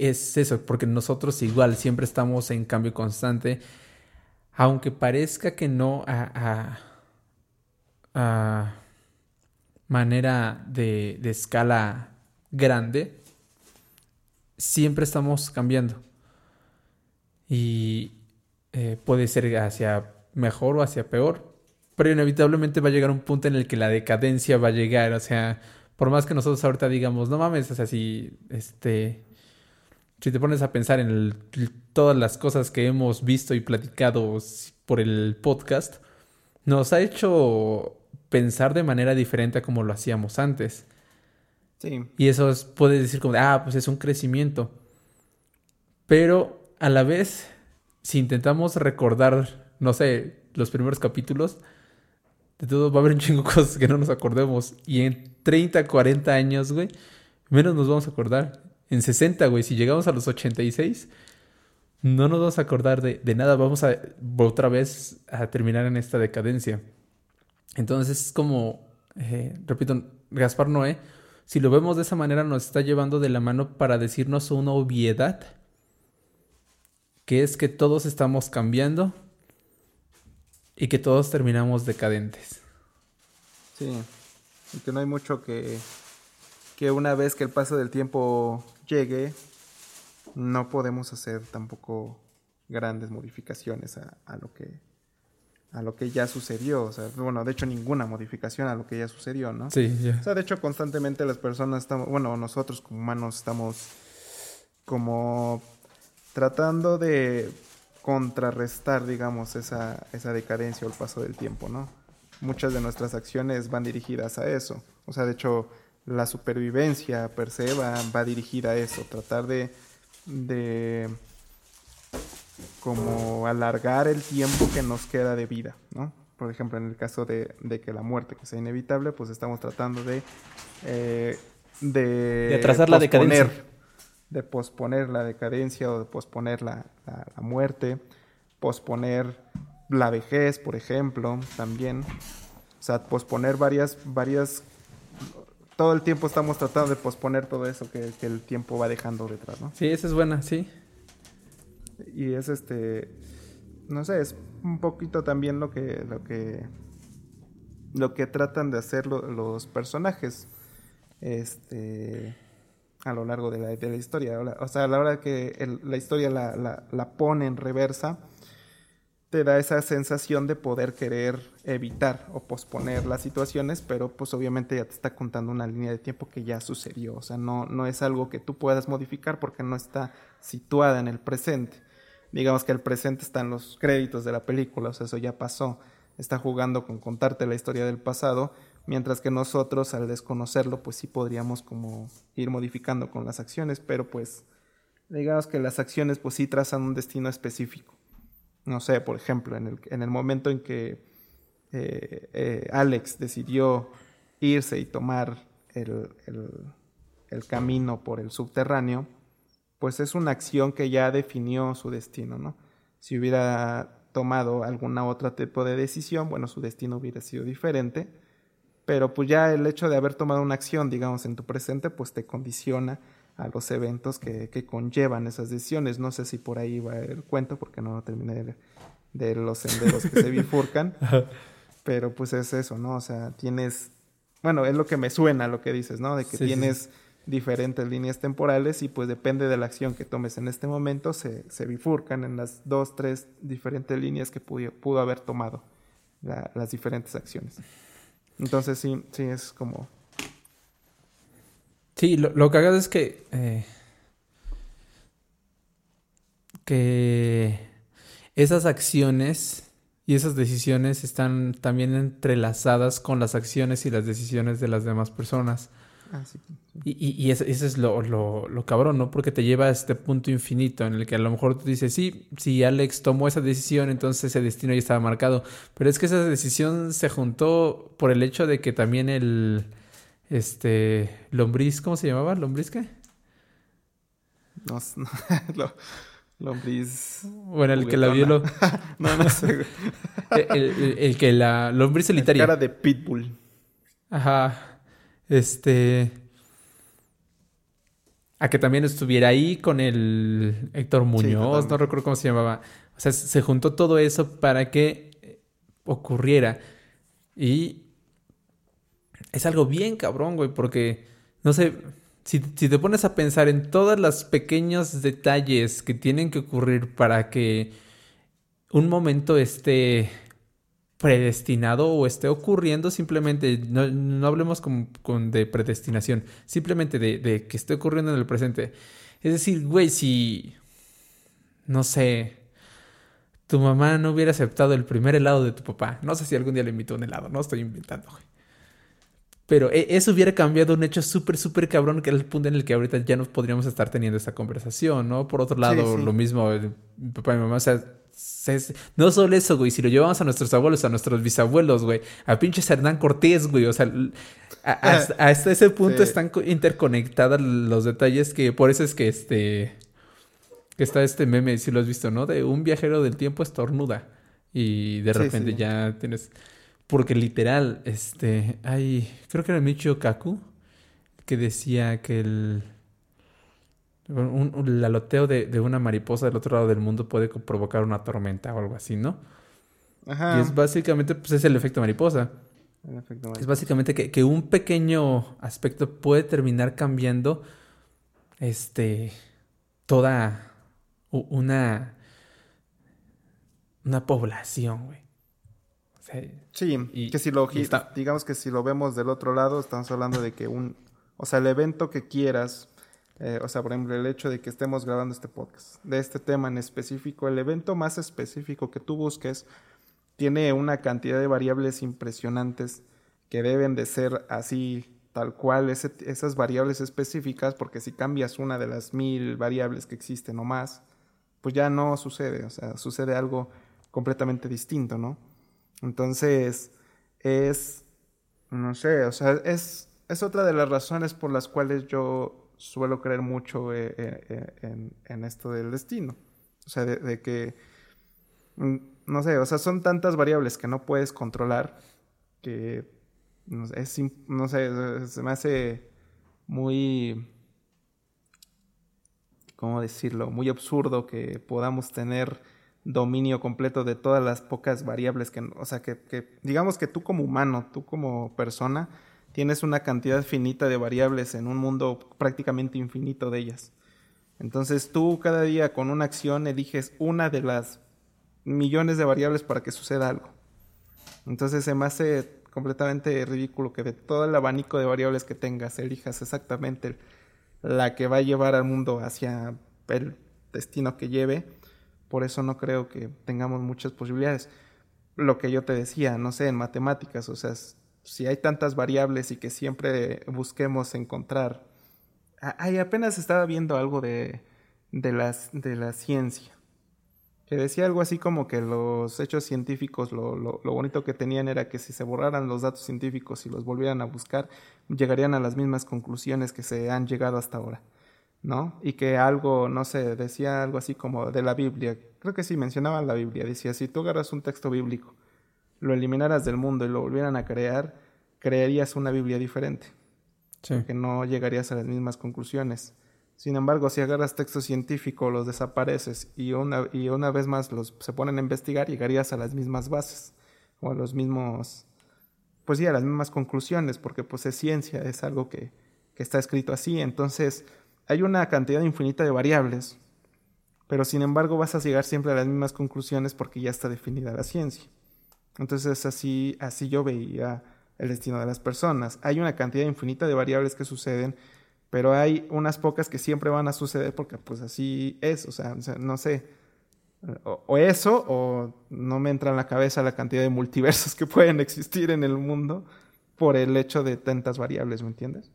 es eso, porque nosotros igual siempre estamos en cambio constante, aunque parezca que no a manera de escala grande, siempre estamos cambiando. Y puede ser hacia mejor o hacia peor, pero inevitablemente va a llegar un punto en el que la decadencia va a llegar. O sea, por más que nosotros ahorita digamos, no mames, o sea, si te pones a pensar en todas las cosas que hemos visto y platicado por el podcast, nos ha hecho pensar de manera diferente a como lo hacíamos antes. Sí. Y eso puede decir como, pues es un crecimiento. Pero a la vez, si intentamos recordar, no sé, los primeros capítulos, de todo va a haber un chingo de cosas que no nos acordemos. Y en 30, 40 años, güey, menos nos vamos a acordar. En 60, güey, si llegamos a los 86, no nos vamos a acordar de nada. Vamos a otra vez a terminar en esta decadencia. Entonces es como, repito, Gaspar Noé, si lo vemos de esa manera, nos está llevando de la mano para decirnos una obviedad, que es que todos estamos cambiando y que todos terminamos decadentes. Sí, y que no hay mucho que una vez que el paso del tiempo llegue, no podemos hacer tampoco grandes modificaciones a lo que ya sucedió. O sea, bueno, de hecho ninguna modificación a lo que ya sucedió, ¿no? Sí, ya. O sea, de hecho constantemente las personas estamos, bueno, nosotros como humanos estamos como tratando de contrarrestar, digamos, esa decadencia o el paso del tiempo, ¿no? Muchas de nuestras acciones van dirigidas a eso. O sea, de hecho, la supervivencia per se va dirigida a eso, tratar de como alargar el tiempo que nos queda de vida, ¿no? Por ejemplo, en el caso de que la muerte que sea inevitable, pues estamos tratando de atrasar la decadencia. De posponer la decadencia o de posponer la muerte, posponer la vejez, por ejemplo, también. O sea, posponer varias. Todo el tiempo estamos tratando de posponer todo eso que el tiempo va dejando detrás, ¿no? Sí, esa es buena, sí. Y es no sé, es un poquito también lo que tratan de hacer los personajes a lo largo de la historia. O sea, a la hora que la historia la pone en reversa, te da esa sensación de poder querer evitar o posponer las situaciones, pero pues obviamente ya te está contando una línea de tiempo que ya sucedió. O sea, no es algo que tú puedas modificar porque no está situada en el presente. Digamos que el presente está en los créditos de la película, o sea, eso ya pasó. Está jugando con contarte la historia del pasado, mientras que nosotros, al desconocerlo, pues sí podríamos como ir modificando con las acciones, pero pues digamos que las acciones pues sí trazan un destino específico. No sé, por ejemplo, en el momento en que Alex decidió irse y tomar el camino por el subterráneo, pues es una acción que ya definió su destino, ¿no? Si hubiera tomado alguna otra tipo de decisión, bueno, su destino hubiera sido diferente, pero pues ya el hecho de haber tomado una acción, digamos, en tu presente, pues te condiciona a los eventos que conllevan esas decisiones. No sé si por ahí va el cuento, porque no terminé de leer, de los senderos que se bifurcan, pero pues es eso, ¿no? O sea, tienes... Bueno, es lo que me suena lo que dices, ¿no? De que sí, tienes diferentes líneas temporales y pues depende de la acción que tomes en este momento, se bifurcan en las 2, 3 diferentes líneas que pudo haber tomado las diferentes acciones. Entonces sí es como... Sí, lo que hagas es que esas acciones y esas decisiones están también entrelazadas con las acciones y las decisiones de las demás personas. Ah, sí. Y eso es lo cabrón, ¿no? Porque te lleva a este punto infinito en el que a lo mejor tú dices, sí, si Alex tomó esa decisión, entonces ese destino ya estaba marcado. Pero es que esa decisión se juntó por el hecho de que también el... lombriz, ¿cómo se llamaba? ¿Lombriz qué? No, lombriz... Bueno, el juguetona. Que la violó. no sé. El que la... Lombriz solitaria. La cara de pitbull. Ajá. A que también estuviera ahí con el Héctor Muñoz, sí, no recuerdo cómo se llamaba. O sea, se juntó todo eso para que ocurriera. Y... es algo bien cabrón, güey, porque... no sé, si te pones a pensar en todos los pequeños detalles que tienen que ocurrir para que un momento esté predestinado o esté ocurriendo, simplemente... No hablemos de predestinación, simplemente de que esté ocurriendo en el presente. Es decir, güey, si... no sé... tu mamá no hubiera aceptado el primer helado de tu papá. No sé si algún día le invitó un helado, no estoy inventando, güey. Pero eso hubiera cambiado un hecho súper, súper cabrón, que era el punto en el que ahorita ya no podríamos estar teniendo esta conversación, ¿no? Por otro lado, sí. Lo mismo, mi papá y mi mamá, o sea, no solo eso, güey, si lo llevamos a nuestros abuelos, a nuestros bisabuelos, güey, a pinches Hernán Cortés, güey, o sea, hasta ese punto sí. Están interconectadas los detalles, que por eso es que que está este meme, si lo has visto, ¿no? De un viajero del tiempo estornuda y de repente sí. Ya tienes... Porque literal, creo que era Michio Kaku que decía que el aloteo de una mariposa del otro lado del mundo puede provocar una tormenta o algo así, ¿no? Ajá. Y es básicamente, pues es el efecto mariposa. El efecto mariposa. Es básicamente que un pequeño aspecto puede terminar cambiando toda una población, güey. Sí, que si lo digamos que si lo vemos del otro lado, estamos hablando de que o sea, el evento que quieras, o sea, por ejemplo, el hecho de que estemos grabando este podcast, de este tema en específico, el evento más específico que tú busques tiene una cantidad de variables impresionantes que deben de ser así, tal cual, esas variables específicas, porque si cambias una de las 1000 variables que existen o más, pues ya no sucede, o sea, sucede algo completamente distinto, ¿no? Entonces, no sé, o sea, es otra de las razones por las cuales yo suelo creer mucho en esto del destino. O sea, de que, no sé, o sea, son tantas variables que no puedes controlar que, no sé, se me hace muy, ¿cómo decirlo? Muy absurdo que podamos tener... dominio completo de todas las pocas variables que... O sea, que digamos que tú como humano, tú como persona, tienes una cantidad finita de variables en un mundo prácticamente infinito de ellas. Entonces tú cada día con una acción eliges una de las millones de variables para que suceda algo. Entonces se me hace completamente ridículo que de todo el abanico de variables que tengas, elijas exactamente la que va a llevar al mundo hacia el destino que lleve. Por eso no creo que tengamos muchas posibilidades. Lo que yo te decía, no sé, en matemáticas, o sea, si hay tantas variables y que siempre busquemos encontrar... Ay, apenas estaba viendo algo de la ciencia. Que decía algo así como que los hechos científicos, lo bonito que tenían era que si se borraran los datos científicos y los volvieran a buscar, llegarían a las mismas conclusiones que se han llegado hasta ahora. ¿no? Y que algo, no sé, decía algo así como de la Biblia. Creo que sí, mencionaba la Biblia. Decía, si tú agarras un texto bíblico, lo eliminaras del mundo y lo volvieran a crear, crearías una Biblia diferente. Sí. Porque no llegarías a las mismas conclusiones. Sin embargo, si agarras textos científicos, los desapareces y una vez más los se ponen a investigar, llegarías a las mismas bases o a los mismos... Pues sí, a las mismas conclusiones, porque pues es ciencia, es algo que está escrito así. Entonces... hay una cantidad infinita de variables, pero sin embargo vas a llegar siempre a las mismas conclusiones porque ya está definida la ciencia. Entonces así yo veía el destino de las personas. Hay una cantidad infinita de variables que suceden, pero hay unas pocas que siempre van a suceder porque pues así es. O sea no sé, o eso, o no me entra en la cabeza la cantidad de multiversos que pueden existir en el mundo por el hecho de tantas variables, ¿me entiendes?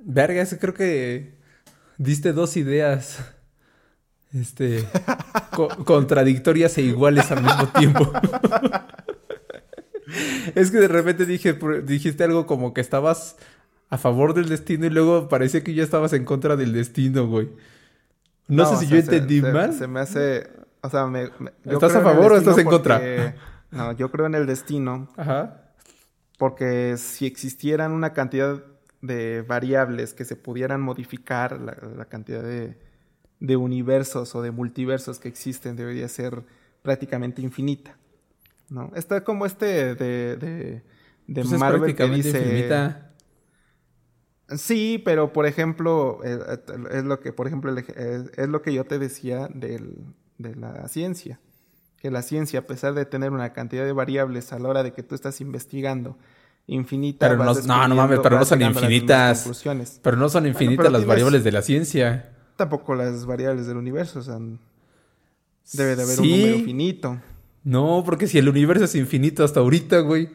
Verga, creo que diste dos ideas contradictorias e iguales al mismo tiempo. Es que de repente dijiste algo como que estabas a favor del destino y luego parecía que ya estabas en contra del destino, güey. No sé si yo entendí mal. Se me hace... O sea, ¿estás a favor o estás en contra? No, yo creo en el destino. Ajá. Porque si existieran una cantidad de variables que se pudieran modificar, la cantidad de universos o de multiversos que existen debería ser prácticamente infinita, ¿no? Está como de pues Marvel, es que dice infinita. Sí, pero por ejemplo es lo que, por ejemplo, es lo que yo te decía de la ciencia, que la ciencia, a pesar de tener una cantidad de variables a la hora de que tú estás investigando infinita. Pero no son infinitas. Pero no son infinitas las variables de la ciencia. Tampoco las variables del universo, o sea, debe de haber un número finito. No, porque si el universo es infinito hasta ahorita, güey.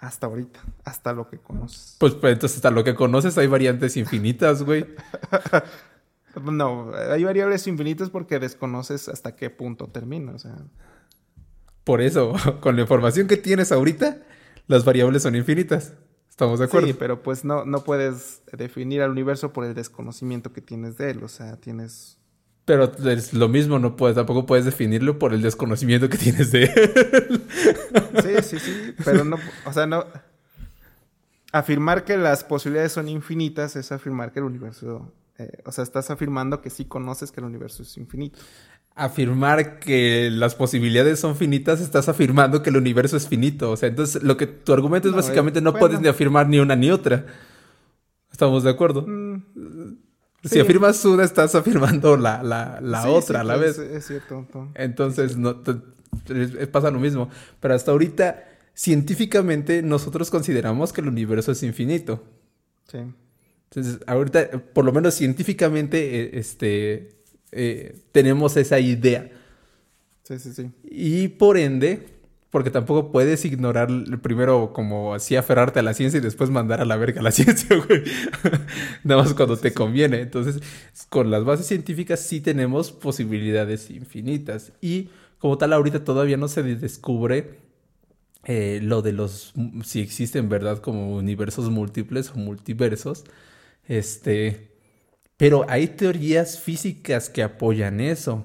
Hasta ahorita, hasta lo que conoces. Pues entonces hasta lo que conoces hay variantes infinitas, güey. No, hay variables infinitas porque desconoces hasta qué punto termina, o sea. Por eso, con la información que tienes ahorita, las variables son infinitas. ¿Estamos de acuerdo? Sí, pero pues no puedes definir al universo por el desconocimiento que tienes de él. O sea, tienes... Pero es lo mismo, tampoco puedes definirlo por el desconocimiento que tienes de él. Sí. Pero no... O sea, no... Afirmar que las posibilidades son infinitas es afirmar que el universo... estás afirmando que sí conoces que el universo es infinito. Afirmar que las posibilidades son finitas, estás afirmando que el universo es finito. O sea, entonces lo que tu argumento es básicamente no puedes ni afirmar ni una ni otra. ¿Estamos de acuerdo? Si afirmas una, estás afirmando la otra a la vez. Es cierto. Entonces pasa lo mismo. Pero hasta ahorita, científicamente, nosotros consideramos que el universo es infinito. Sí. Entonces, ahorita, por lo menos científicamente, tenemos esa idea. Sí. Y por ende, porque tampoco puedes ignorar primero como así aferrarte a la ciencia y después mandar a la verga a la ciencia, güey. Nada más cuando te conviene. Entonces, con las bases científicas sí tenemos posibilidades infinitas. Y como tal, ahorita todavía no se descubre lo de los... Si existen, ¿verdad? Como universos múltiples o multiversos. Pero hay teorías físicas que apoyan eso.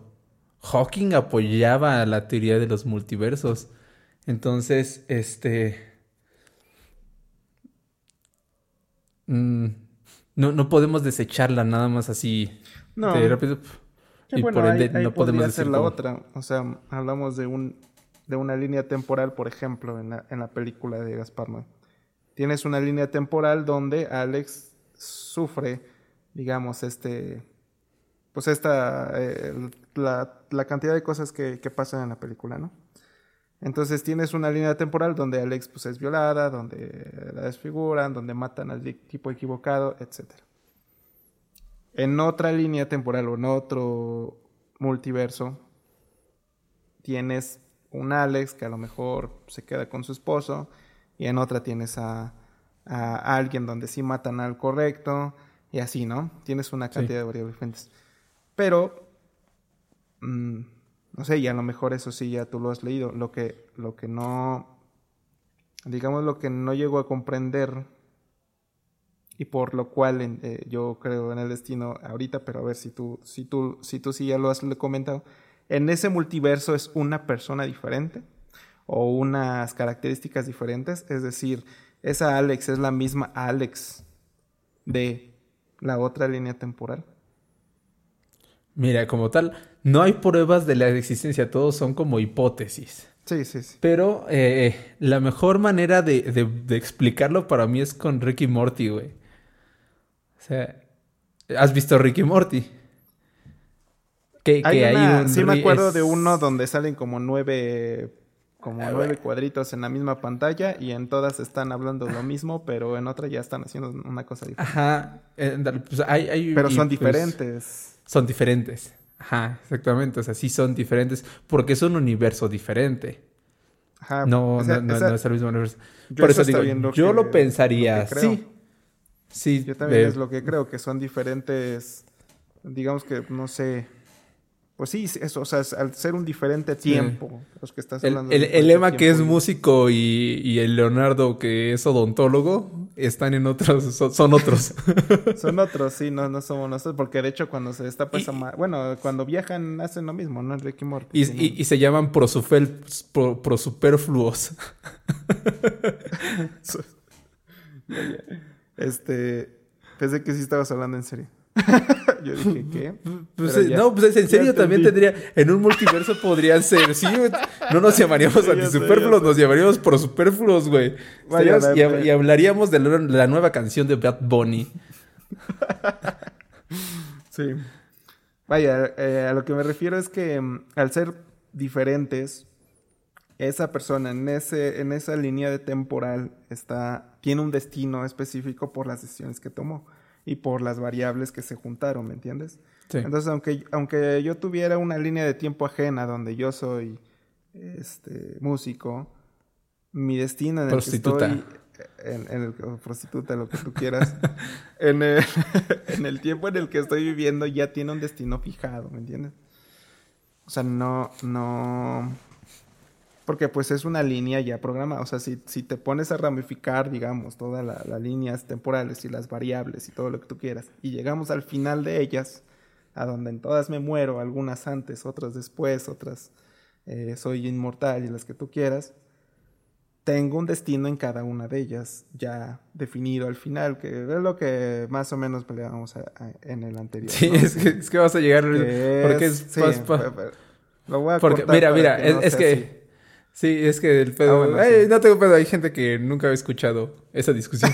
Hawking apoyaba la teoría de los multiversos. Entonces, no podemos desecharla nada más así. No. De rápido. Y bueno, por ende ahí no podemos decir la otra. O sea, hablamos de una línea temporal, por ejemplo, en la película de Gaspar Noé. Tienes una línea temporal donde Alex sufre... digamos, pues la cantidad de cosas que pasan en la película, ¿no? Entonces tienes una línea temporal donde Alex, pues, es violada, donde la desfiguran, donde matan al tipo equivocado, etc. En otra línea temporal o en otro multiverso tienes un Alex que a lo mejor se queda con su esposo, y en otra tienes a alguien donde sí matan al correcto... Y así, ¿no? Tienes una cantidad de variables diferentes. Pero, no sé, y a lo mejor eso sí ya tú lo has leído. Lo que no, digamos, lo que no llego a comprender, y por lo cual yo creo en el destino ahorita, pero a ver si tú sí ya lo has comentado. En ese multiverso es una persona diferente o unas características diferentes, es decir, esa Alex es la misma Alex de la otra línea temporal. Mira, como tal, no hay pruebas de la existencia, todos son como hipótesis. Sí, sí, sí. Pero la mejor manera de explicarlo para mí es con Rick y Morty, güey. O sea, ¿has visto Rick y Morty? Sí me acuerdo de uno donde salen como nueve cuadritos en la misma pantalla y en todas están hablando lo mismo, pero en otra ya están haciendo una cosa diferente. Ajá. Pues hay pero son diferentes. Pues, son diferentes. Ajá, exactamente. O sea, sí son diferentes porque es un universo diferente. Ajá. No es el mismo universo. Por eso digo, yo lo pensaría así. Sí, yo también es lo que creo, que son diferentes, digamos que, no sé... Pues sí, eso, o sea, al ser un diferente tiempo, los que estás hablando... El Emma, que es músico, y el Leonardo, que es odontólogo, están en otros... Son otros. Son otros, sí, no somos nosotros. Porque, de hecho, cuando se destapa esa... Bueno, cuando viajan, hacen lo mismo, ¿no? Rick y Morty. Y se llaman prosuperfluos. Pensé que sí estabas hablando en serio. Yo dije, ¿qué? Pues, ya, no, pues en serio también tendría... En un multiverso podrían ser... Sí, no nos llamaríamos antisuperfluos, nos llamaríamos prosuperfluos, güey. Y hablaríamos de la nueva canción de Bad Bunny. Sí. Vaya, a lo que me refiero es que al ser diferentes, esa persona en esa línea de temporal tiene un destino específico por las decisiones que tomó. Y por las variables que se juntaron, ¿me entiendes? Sí. Entonces, aunque yo tuviera una línea de tiempo ajena donde yo soy músico, mi destino en prostituta. El que estoy... prostituta, lo que tú quieras. en el tiempo en el que estoy viviendo ya tiene un destino fijado, ¿me entiendes? O sea, no... Porque pues es una línea ya programada. O sea, si te pones a ramificar, digamos, todas las líneas temporales y las variables y todo lo que tú quieras, y llegamos al final de ellas, a donde en todas me muero, algunas antes, otras después, otras soy inmortal y las que tú quieras, tengo un destino en cada una de ellas ya definido al final, que es lo que más o menos peleábamos en el anterior. Sí, ¿no? es que vas a llegar... Porque es... Sí, lo voy a cortar. Mira, que es que... Sí, es que el pedo... Bueno, sí. No tengo pedo, hay gente que nunca había escuchado esa discusión.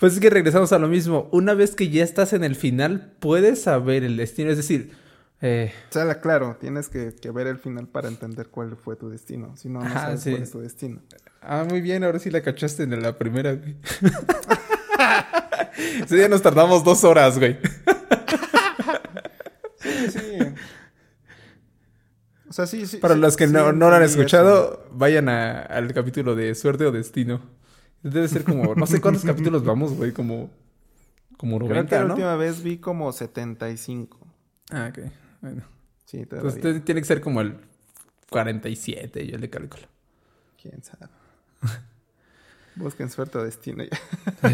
Pues es que regresamos a lo mismo. Una vez que ya estás en el final, puedes saber el destino. Es decir... claro, tienes que ver el final para entender cuál fue tu destino. Si no, no sabes cuál es tu destino. Ah, muy bien, ahora sí la cachaste en la primera, güey. Ese día nos tardamos 2 horas, güey. Sí. O sea, sí, para los que no lo han escuchado, eso. Vayan al capítulo de Suerte o Destino. Debe ser como... No sé cuántos capítulos vamos, güey. Como 90, ¿no? Creo que la última vez vi como 75. Ah, ok. Bueno. Sí, todavía. Entonces tiene que ser como el 47, yo le calculo. Quién sabe. Busquen Suerte o Destino ya.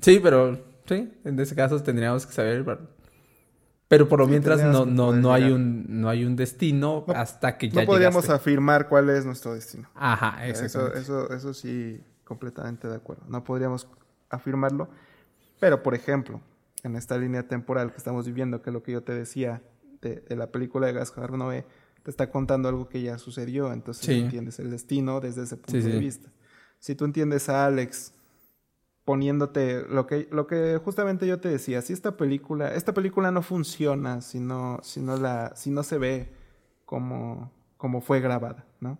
Sí, pero... Sí, en ese caso tendríamos que saber... Pero por lo mientras no hay un destino hasta que ya no podríamos afirmar cuál es nuestro destino. Ajá, exactamente. Eso sí, completamente de acuerdo. No podríamos afirmarlo. Pero, por ejemplo, en esta línea temporal que estamos viviendo, que es lo que yo te decía de la película de Gaspar Noé, te está contando algo que ya sucedió. Entonces sí. Entiendes el destino desde ese punto de vista. Si tú entiendes a Alex... poniéndote lo que justamente yo te decía, si esta película no funciona si no se ve como fue grabada, ¿no?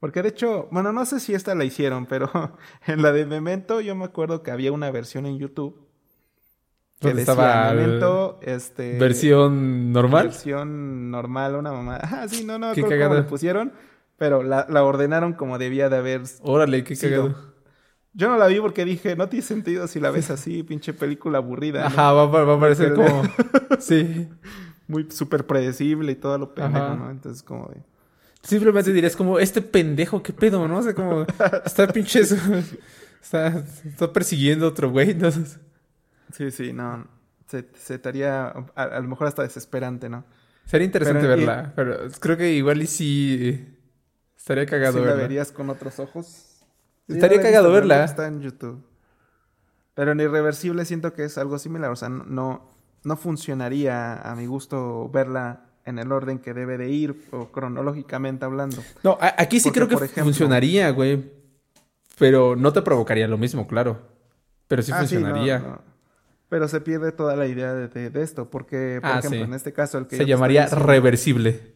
Porque de hecho, bueno, no sé si esta la hicieron, pero en la de Memento yo me acuerdo que había una versión en YouTube que decía Memento, versión normal, una mamá. Ah, sí, no creo que le pusieron, pero la ordenaron como debía de haber. Órale, qué cagado. Yo no la vi porque dije, no tiene sentido si la ves así, pinche película aburrida, ¿no? Ajá, va a parecer como... Sí. Muy súper predecible y todo lo pendejo, ajá. ¿No? Entonces, como de... Simplemente dirías como, este pendejo, qué pedo, ¿no? O sea, como... Está pinche... Está persiguiendo a otro güey, ¿no? Sí, sí, no. Se estaría a lo mejor hasta desesperante, ¿no? Sería interesante verla, pero creo que igual y sí estaría cagado verla. ¿Sí la verías con otros ojos? Sí, estaría cagado verla. Está en YouTube. Pero en Irreversible siento que es algo similar. O sea, no funcionaría a mi gusto verla en el orden que debe de ir o cronológicamente hablando. No, aquí sí creo que funcionaría, güey. Pero no te provocaría lo mismo, claro. Pero sí funcionaría. Sí, no. Pero se pierde toda la idea de esto, porque, por ejemplo, sí. En este caso... el que se llamaría Reversible.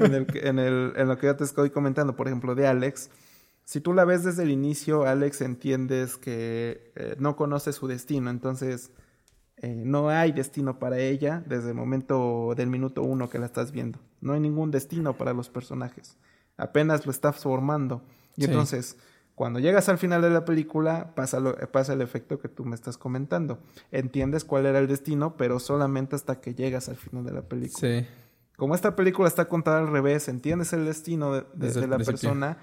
En lo que yo te estoy comentando, por ejemplo, de Alex. Si tú la ves desde el inicio, Alex, entiendes que no conoce su destino. Entonces, no hay destino para ella desde el momento del minuto uno que la estás viendo. No hay ningún destino para los personajes. Apenas lo estás formando. Y entonces... cuando llegas al final de la película, pasa el efecto que tú me estás comentando. Entiendes cuál era el destino, pero solamente hasta que llegas al final de la película. Sí. Como esta película está contada al revés, entiendes el destino desde la persona.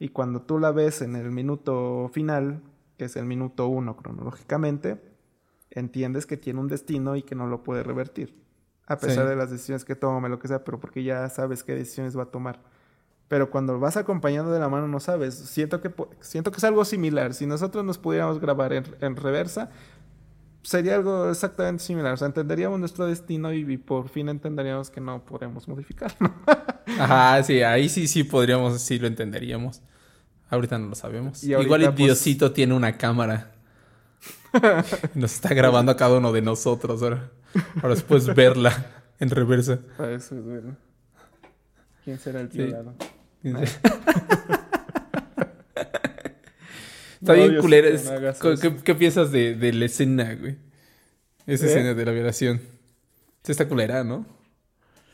Y cuando tú la ves en el minuto final, que es el minuto uno cronológicamente, entiendes que tiene un destino y que no lo puede revertir. A pesar de las decisiones que tome, lo que sea, pero porque ya sabes qué decisiones va a tomar. Pero cuando vas acompañando de la mano no sabes. Siento que es algo similar. Si nosotros nos pudiéramos grabar en reversa, sería algo exactamente similar. O sea, entenderíamos nuestro destino y por fin entenderíamos que no podemos modificarlo. Ajá, sí. Ahí sí podríamos, sí lo entenderíamos. Ahorita no lo sabemos. Igual el Diosito tiene una cámara. Nos está grabando a cada uno de nosotros ahora. Para después verla en reversa. Para eso es verla. ¿Quién será el violado? Sí. No. Está bien culera. ¿Qué piensas de la escena, güey? Esa escena de la violación. Está culera, ¿no?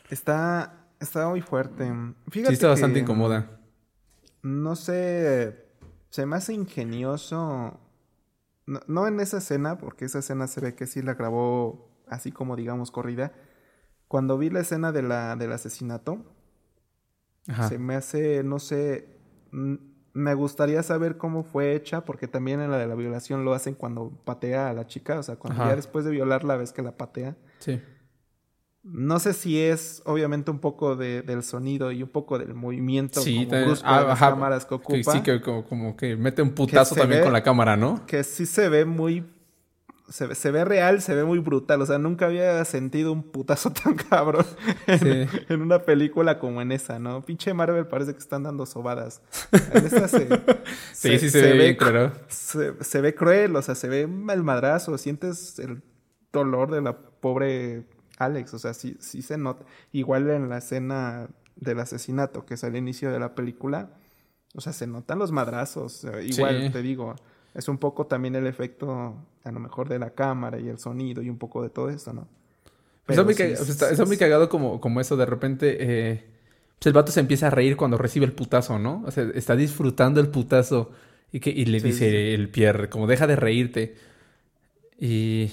Está muy fuerte. Fíjate sí, está bastante incómoda. No sé. Se me hace ingenioso. No en esa escena, porque esa escena se ve que sí la grabó así como, digamos, corrida. Cuando vi la escena del asesinato... Ajá. Se me hace, no sé, me gustaría saber cómo fue hecha, porque también en la de la violación lo hacen cuando patea a la chica, o sea, cuando ya después de violarla ves que la patea. Sí. No sé si es, obviamente, un poco del sonido y un poco del movimiento como brusco de las cámaras que ocupa. Sí, que como que mete un putazo también con la cámara, ¿no? Que sí se ve muy... Se ve real, se ve muy brutal. O sea, nunca había sentido un putazo tan cabrón en una película como en esa, ¿no? Pinche Marvel parece que están dando sobadas. En esta se ve claro. Se ve cruel, o sea, se ve el madrazo. Sientes el dolor de la pobre Alex. O sea, sí se nota. Igual en la escena del asesinato, que es al inicio de la película. O sea, se notan los madrazos. Igual, te digo... Es un poco también el efecto, a lo mejor, de la cámara y el sonido y un poco de todo esto, ¿no? Pero está muy cagado como eso. De repente, pues el vato se empieza a reír cuando recibe el putazo, ¿no? O sea, está disfrutando el putazo. Y le dice el Pierre, como, deja de reírte. Y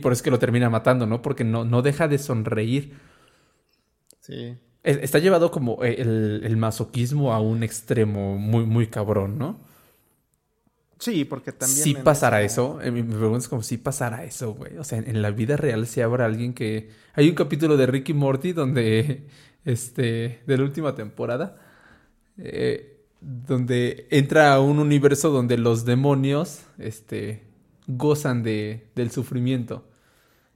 por eso es que lo termina matando, ¿no? Porque no deja de sonreír. Sí. Está llevado como el masoquismo a un extremo muy, muy cabrón, ¿no? Sí, porque también... ¿Sí pasará eso? Me preguntas como, ¿sí pasará eso, güey? O sea, en la vida real sí habrá alguien que... Hay un capítulo de Rick y Morty donde... de la última temporada. Donde entra a un universo donde los demonios... gozan del sufrimiento.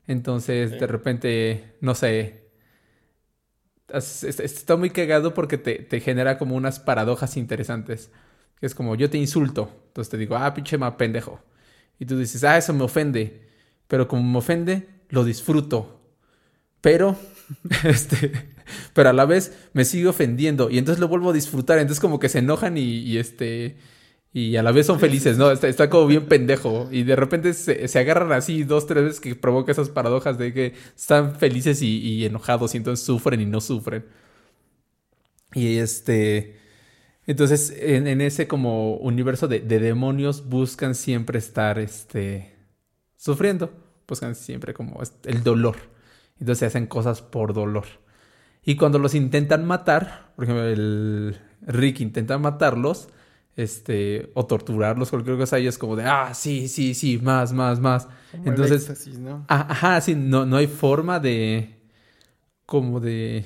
Entonces, de repente... No sé... Está muy cagado porque te genera como unas paradojas interesantes. Que es como, yo te insulto. Entonces te digo, pinche más pendejo. Y tú dices, eso me ofende. Pero como me ofende, lo disfruto. Pero, pero a la vez me sigue ofendiendo. Y entonces lo vuelvo a disfrutar. Entonces como que se enojan y a la vez son felices, ¿no? Está como bien pendejo. Y de repente se agarran así 2, 3 veces que provoca esas paradojas de que están felices y enojados. Y entonces sufren y no sufren. Y entonces, en ese como universo de demonios buscan siempre estar sufriendo. Buscan siempre como el dolor. Entonces hacen cosas por dolor. Y cuando los intentan matar, por ejemplo, el Rick intenta matarlos, o torturarlos, cualquier cosa, ellos como de, ah, sí, más. Como entonces, el éxtasis, ¿no? Ajá, sí, no hay forma de, como de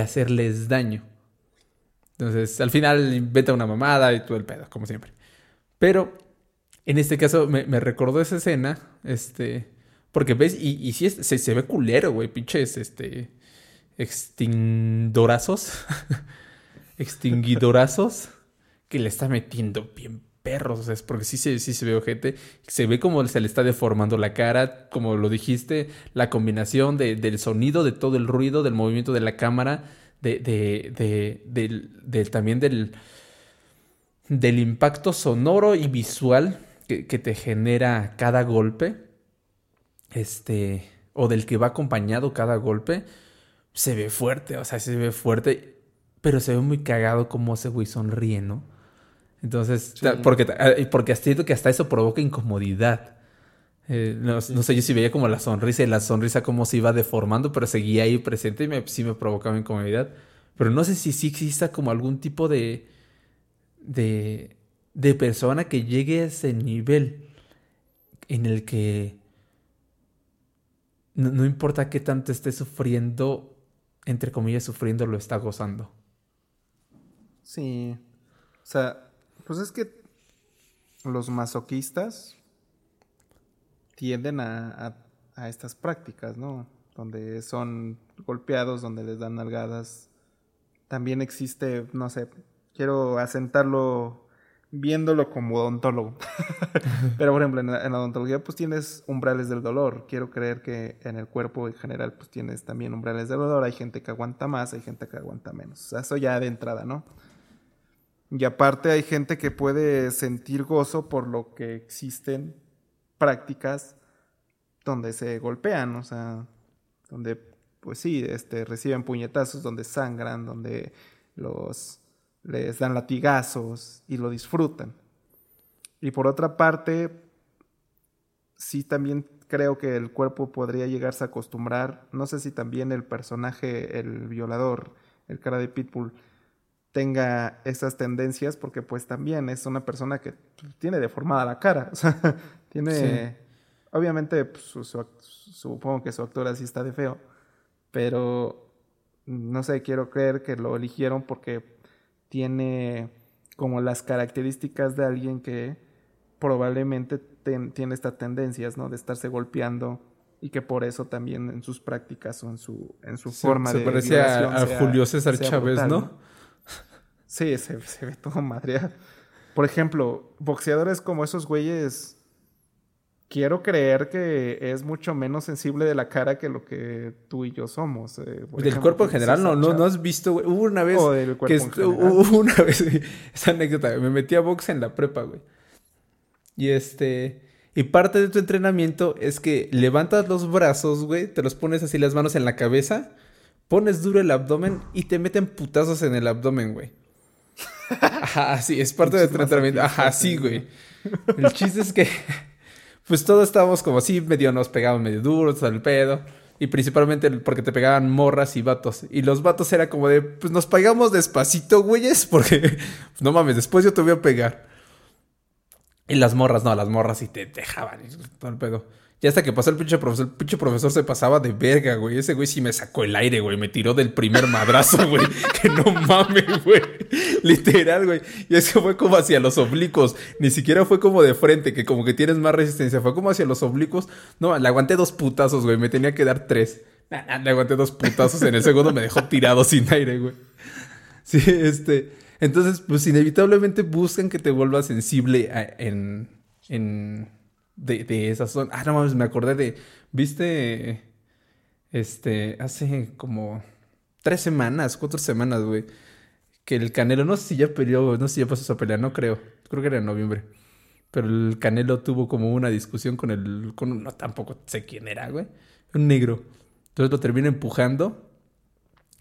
hacerles daño. Entonces, al final inventa una mamada y todo el pedo, como siempre. Pero, en este caso, me recordó esa escena, porque ves, y sí, se ve culero, güey, pinches, extinguidorazos que le está metiendo bien perros, o sea, es porque sí se ve ojete, se ve como se le está deformando la cara, como lo dijiste, la combinación del sonido, de todo el ruido, del movimiento de la cámara, también del impacto sonoro y visual que te genera cada golpe, o del que va acompañado cada golpe. Se ve fuerte, o sea, se ve fuerte, pero se ve muy cagado como ese güey sonríe, ¿no? Entonces, sí. Porque siento que hasta eso provoca incomodidad. No sé, yo sí veía como la sonrisa, y la sonrisa como se iba deformando, pero seguía ahí presente y sí me provocaba incomodidad. Pero no sé si sí exista como algún tipo de persona que llegue a ese nivel en el que no importa qué tanto esté sufriendo, entre comillas, sufriendo, lo está gozando. Sí. O sea, pues es que los masoquistas tienden a estas prácticas, ¿no? Donde son golpeados, donde les dan nalgadas. También existe, no sé, quiero asentarlo viéndolo como odontólogo. Pero, por ejemplo, en la odontología pues tienes umbrales del dolor. Quiero creer que en el cuerpo en general pues tienes también umbrales del dolor. Hay gente que aguanta más, hay gente que aguanta menos. O sea, eso ya de entrada, ¿no? Y aparte hay gente que puede sentir gozo por lo que existen prácticas donde se golpean. O sea, donde pues sí, reciben puñetazos, donde sangran, donde les dan latigazos y lo disfrutan. Y por otra parte, sí también creo que el cuerpo podría llegarse a acostumbrar. No sé si también el personaje, el violador, el cara de Pitbull, tenga esas tendencias, porque pues también es una persona que tiene deformada la cara. O sea, tiene... Sí. Obviamente, pues, supongo que su actor así está de feo, pero no sé, quiero creer que lo eligieron porque tiene como las características de alguien que probablemente tiene estas tendencias, ¿no? De estarse golpeando, y que por eso también en sus prácticas o en su forma de violación. Se parece a Julio César Chávez, brutal, ¿no? Sí, se ve todo madreado. Por ejemplo, boxeadores como esos güeyes, quiero creer que es mucho menos sensible de la cara que lo que tú y yo somos. Del cuerpo en general, no has visto, güey. Hubo una vez... O del cuerpo en general. Hubo una vez, esa anécdota, me metí a box en la prepa, güey. Y y parte de tu entrenamiento es que levantas los brazos, güey, te los pones así, las manos en la cabeza, pones duro el abdomen y te meten putazos en el abdomen, güey. Ajá, sí, es parte de tu entrenamiento. Ajá, sí, güey. El chiste es que... Pues todos estábamos como así, medio nos pegaban medio duros, todo el pedo. Y principalmente porque te pegaban morras y vatos. Y los vatos era como de, pues nos pegamos despacito, güeyes, porque no mames, después yo te voy a pegar. Y las morras sí te dejaban, todo el pedo. Y hasta que pasó el pinche profesor se pasaba de verga, güey. Ese güey sí me sacó el aire, güey. Me tiró del primer madrazo, güey. Que no mames, güey. Literal, güey. Y es que fue como hacia los oblicuos. Ni siquiera fue como de frente, que como que tienes más resistencia. Fue como hacia los oblicuos. No, le aguanté 2 putazos, güey. Me tenía que dar 3. Le aguanté 2 putazos. En el segundo me dejó tirado sin aire, güey. Sí, Entonces, pues inevitablemente buscan que te vuelvas sensible de esa zona. Ah, no mames, me acordé de... ¿Viste? Hace como 4 semanas, güey, que el Canelo... No sé si ya peleó, no sé si ya pasó esa pelea, no creo. Creo que era en noviembre. Pero el Canelo tuvo como una discusión con no, tampoco sé quién era, güey. Un negro. Entonces lo termina empujando.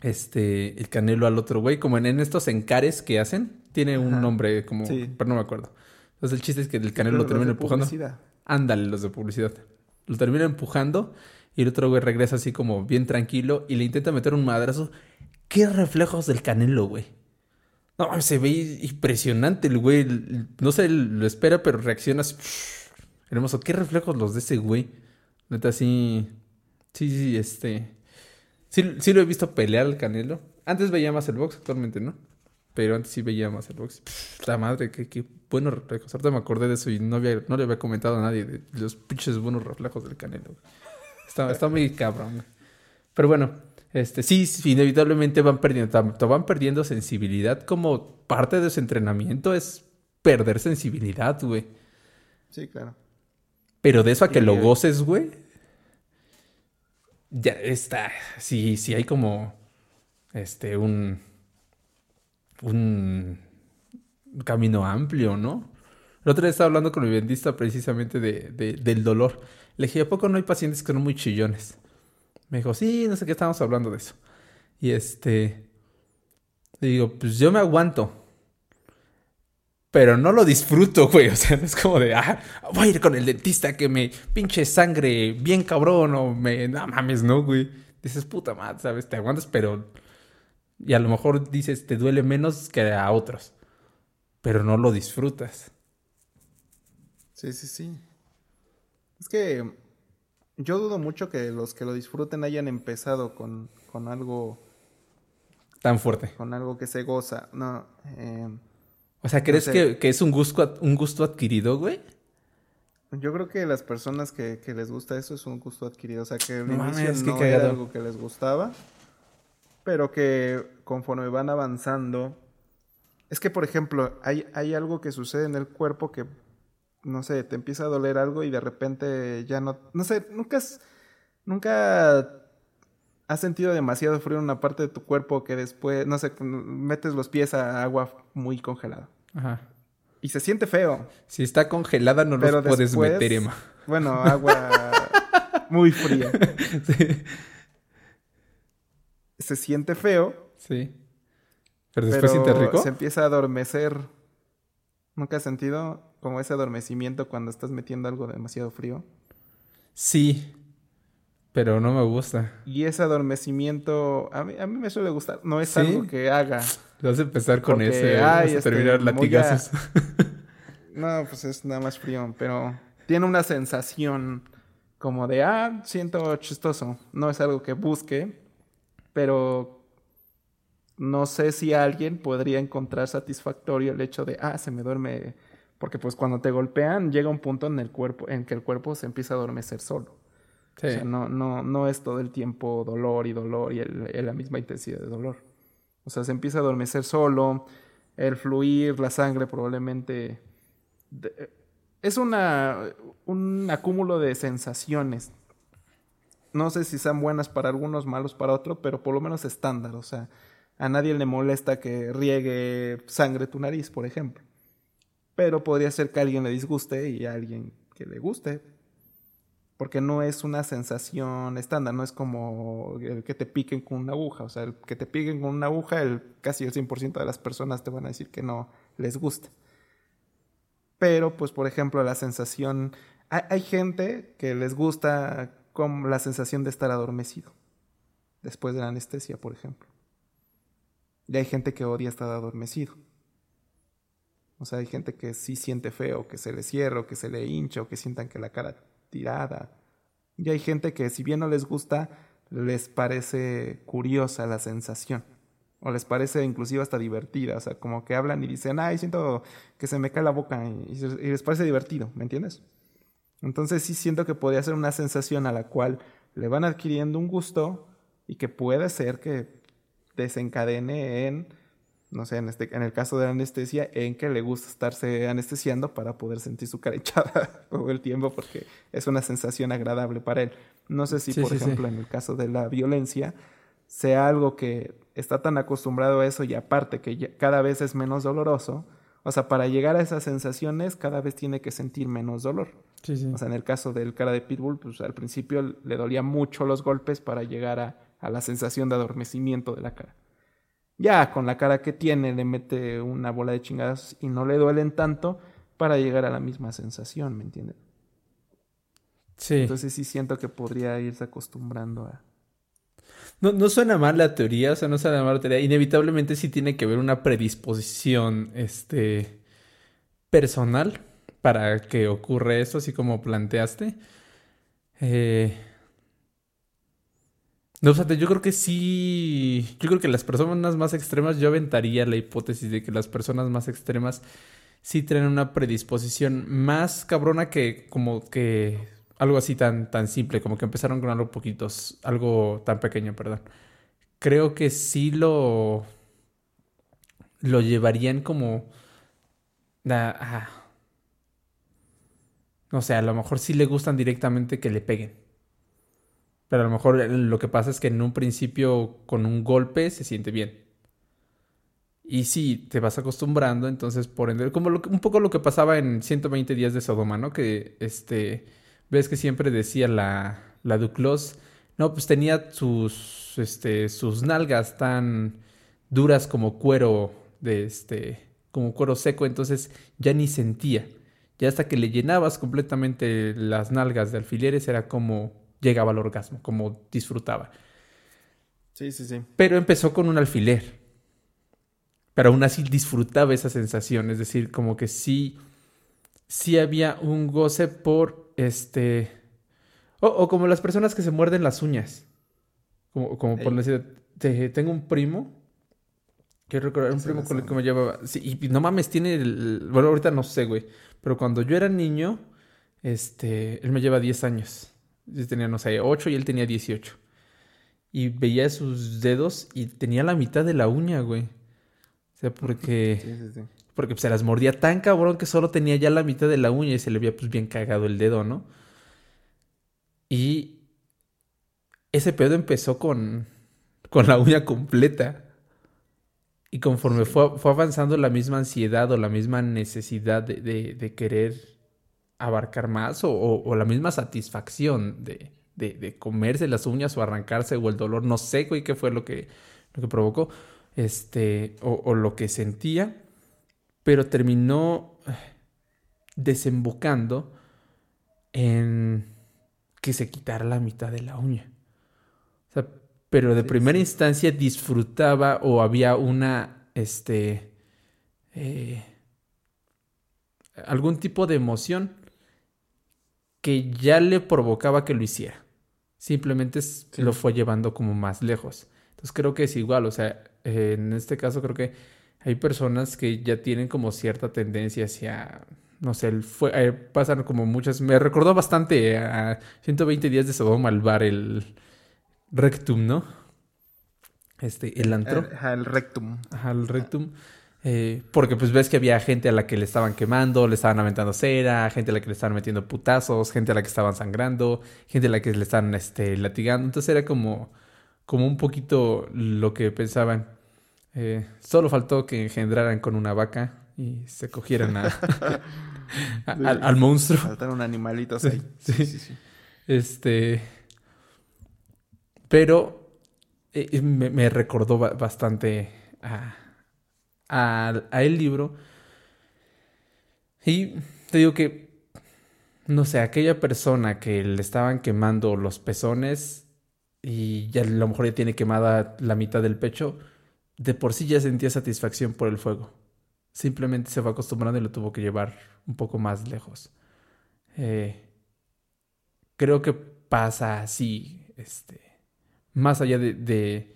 El Canelo al otro güey. Como en estos encares que hacen. Tiene un nombre como... Sí. Pero no me acuerdo. Entonces el chiste es que el Canelo lo termina empujando. Publicidad. Ándale, los de publicidad. Lo termina empujando y el otro güey regresa así como bien tranquilo y le intenta meter un madrazo. ¡Qué reflejos del Canelo, güey! No, se ve impresionante el güey. No sé, lo espera, pero reacciona así. Hermoso. Qué reflejos los de ese güey. Neta, sí. Sí, Sí lo he visto pelear al Canelo. Antes veía más el box, actualmente no. Pero antes sí veía más el box. La madre, qué buenos reflejos. Ahorita me acordé de eso y no le había comentado a nadie de los pinches buenos reflejos del Canelo. Está muy cabrón. Pero bueno. Sí, inevitablemente van perdiendo, tanto van perdiendo sensibilidad como parte de su entrenamiento es perder sensibilidad, güey. Sí, claro. Pero de eso a que lo goces, güey, ya está. Sí hay como un camino amplio, ¿no? El otro día estaba hablando con mi dentista precisamente del dolor. Le dije, ¿a poco no hay pacientes que son muy chillones? Me dijo, sí, no sé qué estábamos hablando de eso. Y le digo, pues yo me aguanto. Pero no lo disfruto, güey. O sea, no es como de, voy a ir con el dentista que me pinche sangre bien cabrón. O no mames, no, güey. Dices, puta madre, ¿sabes? Te aguantas, pero... Y a lo mejor dices, te duele menos que a otros. Pero no lo disfrutas. Sí. Es que... Yo dudo mucho que los que lo disfruten hayan empezado con algo... Tan fuerte. Con algo que se goza. No. O sea, ¿crees no sé. que es un gusto adquirido, güey? Yo creo que las personas que les gusta eso es un gusto adquirido. O sea, que al inicio no era algo que les gustaba. Pero que conforme van avanzando... Es que, por ejemplo, hay algo que sucede en el cuerpo que... No sé, te empieza a doler algo y de repente ya no... No sé, nunca has sentido demasiado frío en una parte de tu cuerpo que después... No sé, metes los pies a agua muy congelada. Ajá. Y se siente feo. Si está congelada no los puedes meter, Emma. Bueno, agua muy fría. Sí. Se siente feo. Sí. Pero después siente rico. Se empieza a adormecer. ¿Nunca has sentido...? Como ese adormecimiento cuando estás metiendo algo demasiado frío. Sí, pero no me gusta. Y ese adormecimiento a mí me suele gustar. No es algo que haga. Vas a empezar con vas a terminar latigazos. No, pues es nada más frío, pero tiene una sensación como de, siento chistoso. No es algo que busque, pero... No sé si alguien podría encontrar satisfactorio el hecho de, se me duerme... Porque pues cuando te golpean llega un punto en que el cuerpo se empieza a adormecer solo. Sí. O sea, no es todo el tiempo dolor y la misma intensidad de dolor. O sea, se empieza a adormecer solo, el fluir, la sangre probablemente... Es un acúmulo de sensaciones. No sé si sean buenas para algunos, malos para otros, pero por lo menos estándar. O sea, a nadie le molesta que riegue sangre tu nariz, por ejemplo. Pero podría ser que a alguien le disguste y a alguien que le guste. Porque no es una sensación estándar. No es como el que te piquen con una aguja. O sea, el que te piquen con una aguja, casi el 100% de las personas te van a decir que no les gusta. Pero, pues, por ejemplo, la sensación... Hay gente que les gusta con la sensación de estar adormecido. Después de la anestesia, por ejemplo. Y hay gente que odia estar adormecido. O sea, hay gente que sí siente feo, que se le cierra, o que se le hincha, o que sientan que la cara tirada. Y hay gente que, si bien no les gusta, les parece curiosa la sensación. O les parece inclusive hasta divertida. O sea, como que hablan y dicen, siento que se me cae la boca. Y les parece divertido, ¿me entiendes? Entonces sí siento que podría ser una sensación a la cual le van adquiriendo un gusto y que puede ser que desencadene en... No sé, en el caso de la anestesia, en que le gusta estarse anestesiando para poder sentir su cara hinchada todo el tiempo porque es una sensación agradable para él. No sé si, por ejemplo, en el caso de la violencia, sea algo que está tan acostumbrado a eso y aparte que ya cada vez es menos doloroso. O sea, para llegar a esas sensaciones cada vez tiene que sentir menos dolor. Sí. O sea, en el caso del cara de Pitbull, pues al principio le dolía mucho los golpes para llegar a la sensación de adormecimiento de la cara. Ya con la cara que tiene le mete una bola de chingadas y no le duelen tanto para llegar a la misma sensación, ¿me entiendes? Sí. Entonces sí siento que podría irse acostumbrando a... No suena mal la teoría, o sea, no suena mal la teoría. Inevitablemente sí tiene que haber una predisposición personal para que ocurra eso, así como planteaste. No, o sea, yo creo que sí. Yo creo que las personas más extremas, yo aventaría la hipótesis de que las personas más extremas sí tienen una predisposición más cabrona que como que algo así tan simple, como que empezaron con algo tan pequeño, perdón. Creo que sí lo llevarían como no sé, a lo mejor sí le gustan directamente que le peguen. Pero a lo mejor lo que pasa es que en un principio con un golpe se siente bien. Y sí, te vas acostumbrando, entonces por ende, como un poco lo que pasaba en 120 días de Sodoma, ¿no? Que ves que siempre decía la Duclos, no, pues tenía sus nalgas tan duras como cuero como cuero seco, entonces ya ni sentía. Ya hasta que le llenabas completamente las nalgas de alfileres era como llegaba al orgasmo, como disfrutaba. Sí, sí, sí. Pero empezó con un alfiler. Pero aún así disfrutaba esa sensación, es decir, como que sí había un goce por o como las personas que se muerden las uñas. Como por decir, tengo un primo. Quiero recordar, un primo con el que me llevaba. Sí, y no mames, tiene bueno, ahorita no sé, güey. Pero cuando yo era niño, él me lleva 10 años. Yo tenía, no sé, 8 y él tenía 18. Y veía sus dedos y tenía la mitad de la uña, güey. O sea, porque... Sí. Porque pues, se las mordía tan cabrón que solo tenía ya la mitad de la uña y se le había pues bien cagado el dedo, ¿no? Y ese pedo empezó con la uña completa. Y conforme fue avanzando la misma ansiedad o la misma necesidad de querer abarcar más o la misma satisfacción de comerse las uñas o arrancarse o el dolor, no sé, güey, qué fue lo que provocó o lo que sentía. Pero terminó desembocando en que se quitara la mitad de la uña. O sea, pero de primera instancia disfrutaba o había una, algún tipo de emoción que ya le provocaba que lo hiciera. Simplemente lo fue llevando como más lejos. Entonces creo que es igual, o sea, en este caso creo que hay personas que ya tienen como cierta tendencia hacia, no sé, pasan como muchas... Me recordó bastante a 120 días de Sodoma al bar, el rectum, ¿no? El antro. El rectum. Ajá, el rectum. Porque pues ves que había gente a la que le estaban quemando, le estaban aventando cera, gente a la que le estaban metiendo putazos, gente a la que estaban sangrando, gente a la que le estaban latigando. Entonces era como un poquito lo que pensaban. Solo faltó que engendraran con una vaca y se cogieran al monstruo. Faltaron animalitos ahí. Sí. Pero me recordó bastante a el libro. Y te digo que, no sé, aquella persona que le estaban quemando los pezones y ya a lo mejor ya tiene quemada la mitad del pecho... De por sí ya sentía satisfacción por el fuego. Simplemente se fue acostumbrando y lo tuvo que llevar un poco más lejos. Creo que pasa así. Más allá de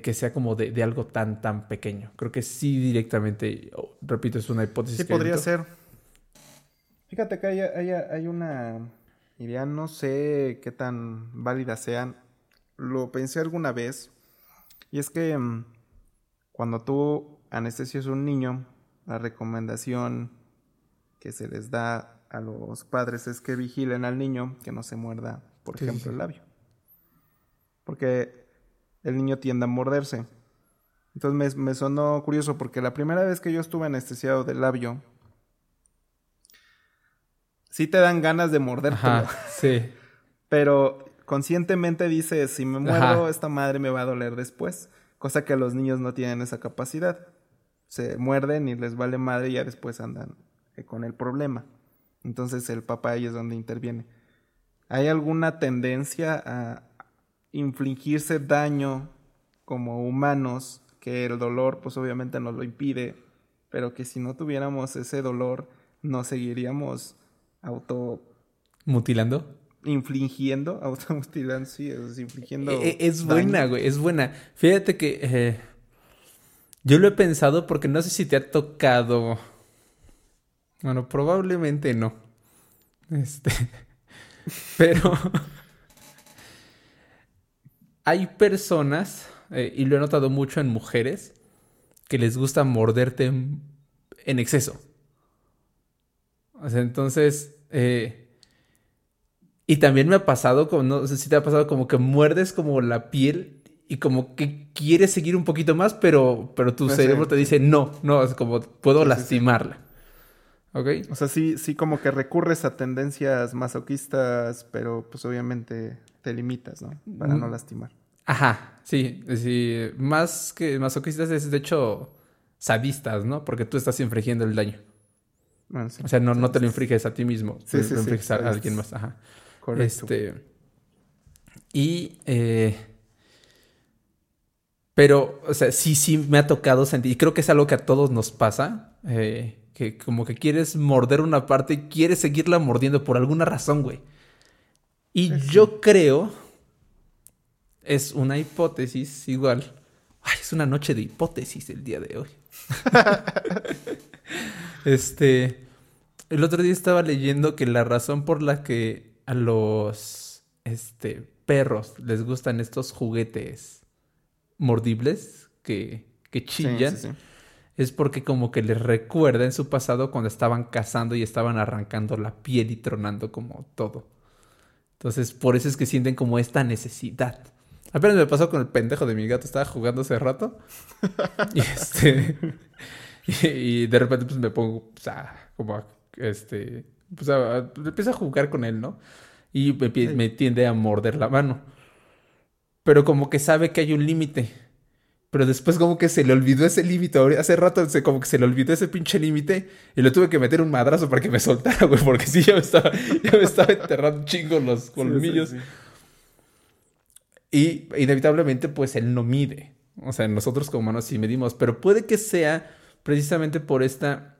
que sea como de algo tan pequeño. Creo que sí directamente, repito, es una hipótesis. Sí, podría ser. Fíjate que hay una idea, no sé qué tan válida sean. Lo pensé alguna vez. Y es que cuando tú anestesias a un niño, la recomendación que se les da a los padres es que vigilen al niño que no se muerda, por ejemplo, el labio. Porque el niño tiende a morderse. Entonces me sonó curioso porque la primera vez que yo estuve anestesiado del labio, sí te dan ganas de mordértelo. Ajá, sí. Pero... conscientemente dices, si me muero, esta madre me va a doler después. Cosa que los niños no tienen esa capacidad. Se muerden y les vale madre y ya después andan con el problema. Entonces el papá ahí es donde interviene. ¿Hay alguna tendencia a infligirse daño como humanos, que el dolor pues obviamente nos lo impide, pero que si no tuviéramos ese dolor nos seguiríamos ¿mutilando? Infligiendo, automutilación, sí, infligiendo... Es buena, güey, es buena. Fíjate que yo lo he pensado porque no sé si te ha tocado... Bueno, probablemente no. Pero... hay personas, y lo he notado mucho en mujeres, que les gusta morderte en exceso. O sea, entonces... y también me ha pasado, como, no sé si te ha pasado, como que muerdes como la piel y como que quieres seguir un poquito más, pero tu cerebro te dice no, es como puedo lastimarla. Sí. ¿Okay? O sea, sí como que recurres a tendencias masoquistas, pero pues obviamente te limitas, ¿no? Para no lastimar. Ajá, sí. Más que masoquistas es, de hecho, sadistas, ¿no? Porque tú estás infringiendo el daño. Bueno, sí. O sea, no te lo infringes a ti mismo, lo infringes a alguien más. Ajá. Correcto. Pero, o sea, sí me ha tocado sentir. Y creo que es algo que a todos nos pasa. Que como que quieres morder una parte y quieres seguirla mordiendo por alguna razón, güey. Y yo creo... es una hipótesis igual. Ay, es una noche de hipótesis el día de hoy. El otro día estaba leyendo que la razón por la que a los perros les gustan estos juguetes mordibles que chillan. Sí. Es porque como que les recuerda en su pasado cuando estaban cazando y estaban arrancando la piel y tronando como todo. Entonces, por eso es que sienten como esta necesidad. Apenas me pasó con el pendejo de mi gato. Estaba jugando hace rato. Y de repente pues me pongo empiezo a jugar con él, ¿no? Y me tiende a morder la mano. Pero como que sabe que hay un límite. Pero después como que se le olvidó ese límite. Hace rato como que se le olvidó ese pinche límite. Y le tuve que meter un madrazo para que me soltara, güey. Porque sí, ya me estaba enterrando un chingo los colmillos. Sí. Y inevitablemente pues él no mide. O sea, nosotros como humanos sí medimos. Pero puede que sea precisamente por esta...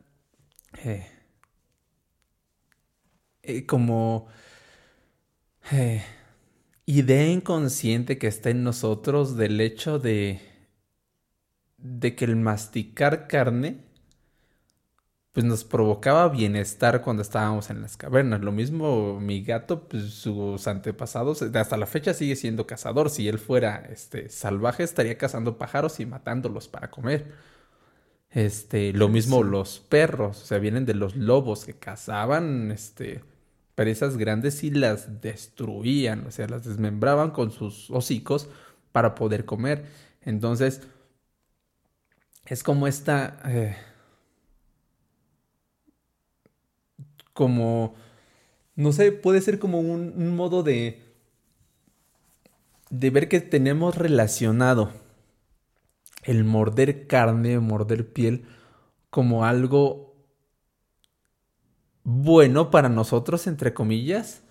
idea inconsciente que está en nosotros del hecho de que el masticar carne pues nos provocaba bienestar cuando estábamos en las cavernas. Lo mismo mi gato, pues, sus antepasados, hasta la fecha sigue siendo cazador. Si él fuera salvaje, estaría cazando pájaros y matándolos para comer. Lo mismo los perros, o sea, vienen de los lobos que cazaban, presas grandes y las destruían, o sea, las desmembraban con sus hocicos para poder comer. Entonces, es como esta... como... no sé, puede ser como un modo de ver que tenemos relacionado el morder carne, morder piel, como algo... bueno para nosotros, entre comillas,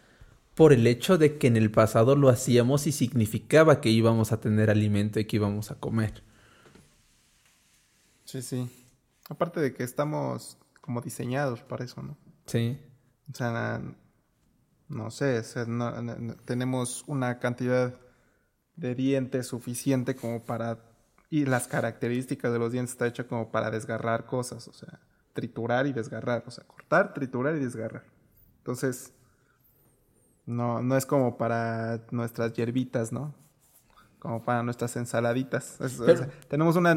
por el hecho de que en el pasado lo hacíamos y significaba que íbamos a tener alimento y que íbamos a comer. Sí. Aparte de que estamos como diseñados para eso, ¿no? Sí. O sea, no, tenemos una cantidad de dientes suficiente como para... y las características de los dientes está hecha como para desgarrar cosas, o sea... triturar y desgarrar, o sea, cortar, triturar y desgarrar. Entonces, no es como para nuestras hierbitas, ¿no? Como para nuestras ensaladitas. O sea, tenemos una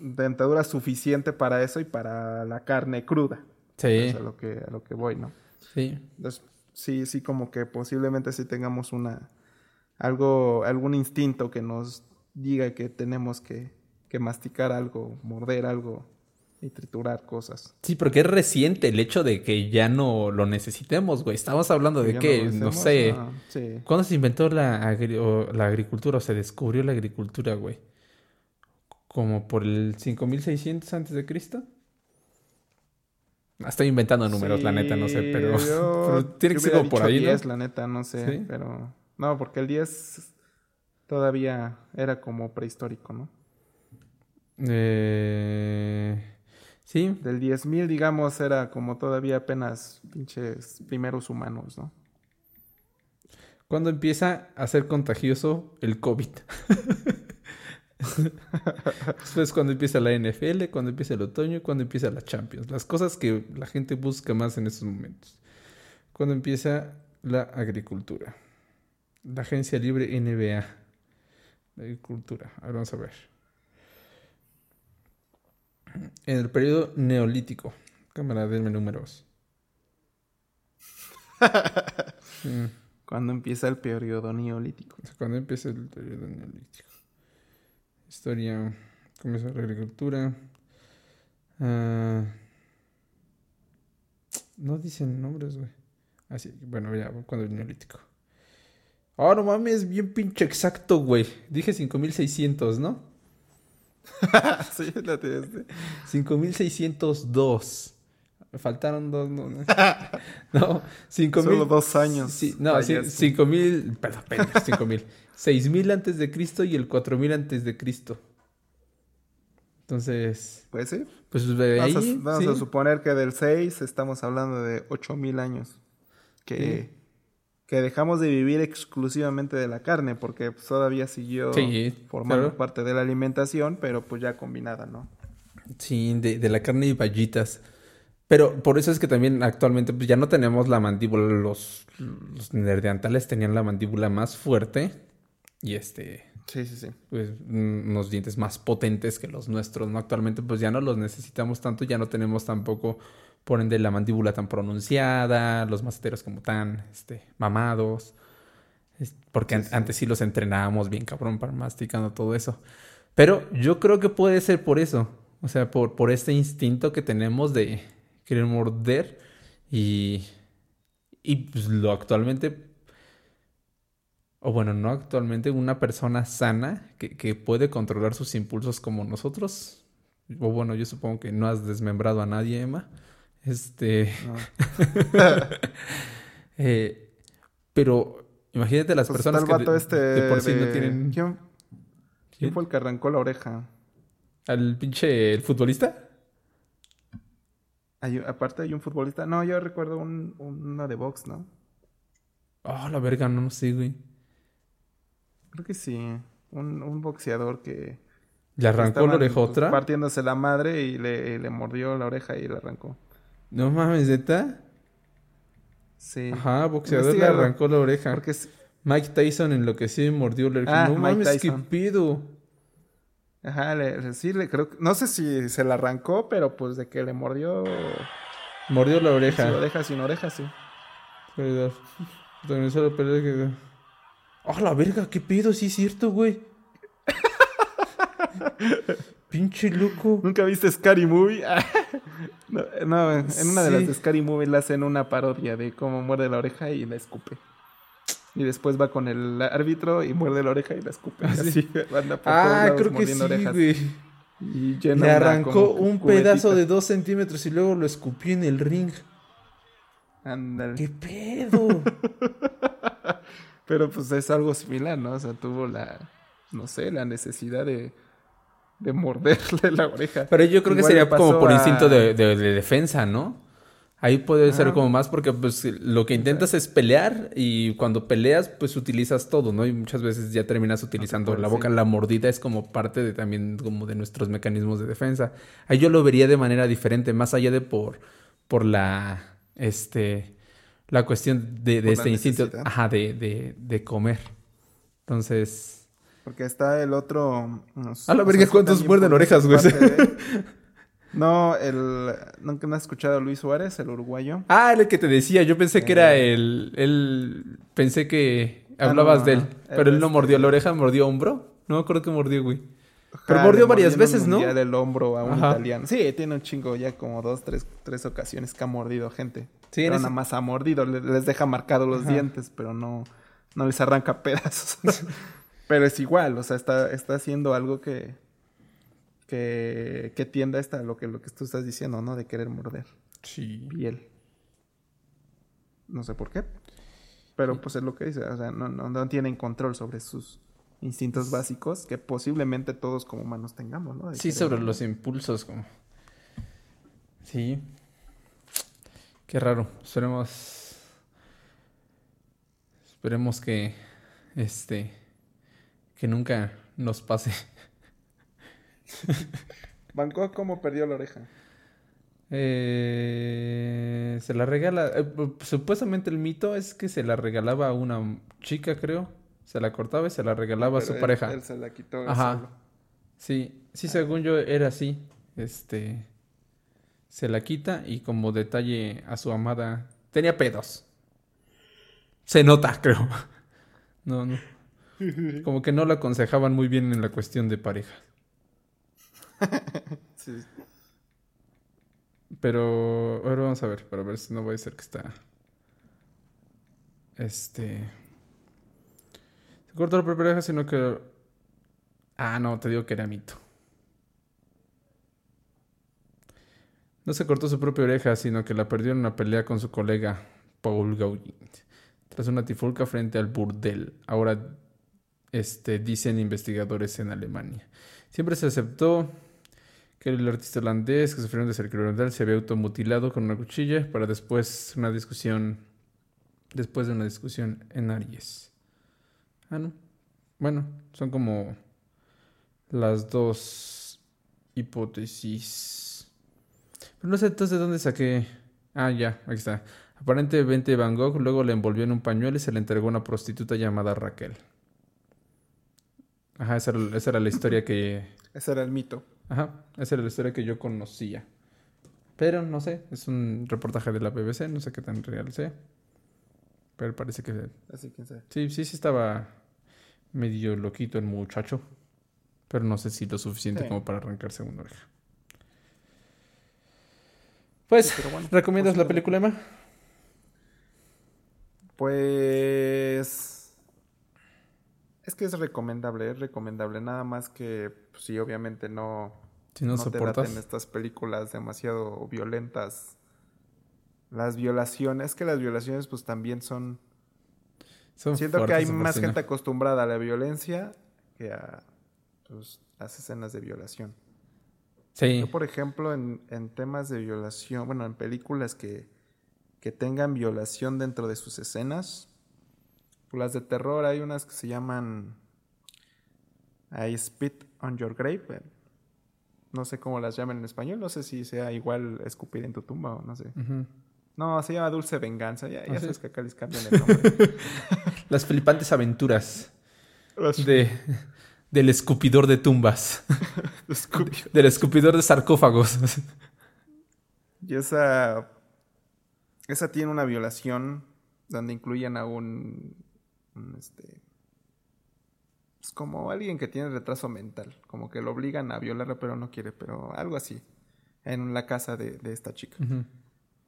dentadura suficiente para eso y para la carne cruda. Sí. Entonces, a lo que voy, ¿no? Sí. Entonces, sí, como que posiblemente sí tengamos algún instinto que nos diga que tenemos que masticar algo, morder algo. Y triturar cosas. Sí, porque es reciente el hecho de que ya no lo necesitemos, güey. Estamos hablando de que, no sé. ¿Cuándo se inventó la agricultura? O se descubrió la agricultura, güey. ¿Como por el 5600 antes de Cristo? Estoy inventando números, sí, la neta, no sé. Pero tiene que ser como por ahí, 10, ¿no? La neta, no sé, ¿sí? Pero... no, porque el 10... todavía era como prehistórico, ¿no? Sí. Del 10.000, digamos, era como todavía apenas pinches primeros humanos, ¿no? ¿Cuándo empieza a ser contagioso el COVID? Después, cuando empieza la NFL, cuando empieza el otoño, cuando empieza la Champions. Las cosas que la gente busca más en estos momentos. Cuando empieza la agricultura. La agencia libre NBA. La agricultura. Ahora vamos a ver. En el periodo neolítico. Cámara, denme números. Sí. ¿Cuándo empieza el periodo neolítico? ¿Cuándo empieza el periodo neolítico? Historia, comenzó la agricultura. No dicen nombres, güey. Así, bueno, ya, cuando el neolítico. Ah, oh, no mames, bien pinche exacto, güey. Dije 5600, ¿no? Sí, la tiraste. 5602. Faltaron dos, no. No, 5000. Solo 2 años. Sí, no, 5000. Perdón, 5000. 6000 antes de Cristo y el 4000 antes de Cristo. Entonces. ¿Puede ser? Pues de ahí. Vamos ¿sí? a suponer que del 6 estamos hablando de 8000 años. Que dejamos de vivir exclusivamente de la carne, porque pues, todavía siguió formando parte de la alimentación, pero pues ya combinada, ¿no? Sí, de la carne y vallitas. Pero por eso es que también actualmente pues ya no tenemos la mandíbula. Los neandertales tenían la mandíbula más fuerte y sí. Pues unos dientes más potentes que los nuestros, ¿no? Actualmente pues ya no los necesitamos tanto, ya no tenemos tampoco, por ende, la mandíbula tan pronunciada, los maceteros como tan mamados. Porque sí. Antes sí los entrenábamos bien cabrón para masticando todo eso. Pero yo creo que puede ser por eso. O sea, por este instinto que tenemos de querer morder y pues lo actualmente, o bueno, no actualmente, una persona sana que puede controlar sus impulsos como nosotros, o bueno, yo supongo que no has desmembrado a nadie, Emma, no. Pero imagínate las personas que de por sí no tienen... ¿Quién fue el que arrancó la oreja? ¿Al pinche el futbolista? Aparte hay un futbolista... No, yo recuerdo uno de box, ¿no? Oh, la verga, no sé, güey. Creo que sí. Un boxeador que... ¿Le arrancó la orejotra? Partiéndose la madre y le mordió la oreja y le arrancó. No mames, ¿neta? Sí. Ajá, boxeador le arrancó la oreja. Porque es... Mike Tyson enloqueció y mordió la oreja. Ah, no mames, Tyson. ¿Qué pido? Ajá, sí, creo que... No sé si se la arrancó, pero pues de que le mordió... Mordió la oreja. Sin oreja, sí. ¡Ah, la verga! ¿Qué pedo? Sí es cierto, güey. Pinche loco. ¿Nunca viste Scary Movie? No, en una de las de Scary Movie le hacen una parodia de cómo muerde la oreja y la escupe. Y después va con el árbitro y muerde la oreja y la escupe. Así anda por todos creo que sí, orejas. Güey. Y le arrancó un pedazo de 2 centímetros y luego lo escupió en el ring. Ándale. ¡Qué pedo! Pero pues es algo similar, ¿no? O sea, tuvo la necesidad de morderle la oreja. Pero yo creo que sería como por instinto de defensa, ¿no? Ahí puede ser como más porque pues lo que intentas es pelear y cuando peleas pues utilizas todo, ¿no? Y muchas veces ya terminas utilizando la boca. La mordida es como parte de también como de nuestros mecanismos de defensa. Ahí yo lo vería de manera diferente, más allá de por la la cuestión de este instinto de comer. Entonces, porque está el otro a la verga, ¿cuántos muerden orejas, güey? No, nunca me has escuchado a Luis Suárez, el uruguayo. Ah, el que te decía, yo pensé que era él, pensé que hablabas de él, pero él no mordió la oreja, mordió hombro, no me acuerdo que mordió, güey. Ojalá, pero mordió varias veces, ¿no? El hombro a un italiano. Sí, tiene un chingo, ya como 2, 3 ocasiones que ha mordido gente. Sí, pero nada más ha mordido, les deja marcados los dientes, pero no les arranca pedazos. Pero es igual, o sea, está haciendo algo que tienda lo que tú estás diciendo, ¿no? De querer morder. Sí. Piel. No sé por qué. Pero pues es lo que dice. O sea, no tienen control sobre sus instintos básicos que posiblemente todos como humanos tengamos, ¿no? De sí, sobre los impulsos como... Sí. Qué raro. Esperemos que que nunca nos pase. Van Gogh, ¿cómo perdió la oreja? Se la regala. Supuestamente el mito es que se la regalaba a una chica, creo. Se la cortaba y se la regalaba a su pareja. Él se la quitó. Ajá. Solo. Sí, sí, según yo era así. Se la quita y como detalle a su amada. Tenía pedos. Se nota, creo. No. Como que no lo aconsejaban muy bien en la cuestión de pareja. Sí. Pero ahora vamos a ver, para ver si no voy a decir que está. Se cortó la propia oreja, sino que... Ah, no, te digo que era mito. No se cortó su propia oreja, sino que la perdió en una pelea con su colega Paul Gauguin. Tras una trifulca frente al burdel. Ahora, dicen investigadores en Alemania. Siempre se aceptó que el artista holandés que sufrió un desarrollo se había automutilado con una cuchilla para después de una discusión en Aries. Ah, no. Bueno, son como las dos hipótesis. Pero no sé entonces de dónde saqué. Ah, ya, aquí está. Aparentemente Van Gogh luego le envolvió en un pañuelo y se le entregó a una prostituta llamada Raquel. Ajá, esa era la historia que... Ese era el mito. Ajá, esa era la historia que yo conocía. Pero no sé, es un reportaje de la BBC, no sé qué tan real sea. Pero parece que... Así que sé. Sí, estaba medio loquito el muchacho. Pero no sé si lo suficiente como para arrancarse una oreja. Pues, sí, bueno, ¿recomiendas la película, Emma? Pues... Es que es recomendable, nada más que pues, sí, obviamente no te traten estas películas demasiado violentas. Las violaciones pues también son siento que hay más gente acostumbrada a la violencia que a pues, las escenas de violación. Sí. Yo, por ejemplo, en temas de violación, bueno, en películas que tengan violación dentro de sus escenas... Las de terror, hay unas que se llaman I Spit on Your Grave. No sé cómo las llaman en español. No sé si sea igual escupir en tu tumba o no sé. Uh-huh. No, se llama Dulce Venganza. Ya, ya sabes que acá les cambian el nombre. Las flipantes aventuras del escupidor de tumbas. Del escupidor de sarcófagos. Y esa tiene una violación donde incluyen a un es como alguien que tiene retraso mental, como que lo obligan a violarla pero no quiere, pero algo así, en la casa de esta chica. Uh-huh.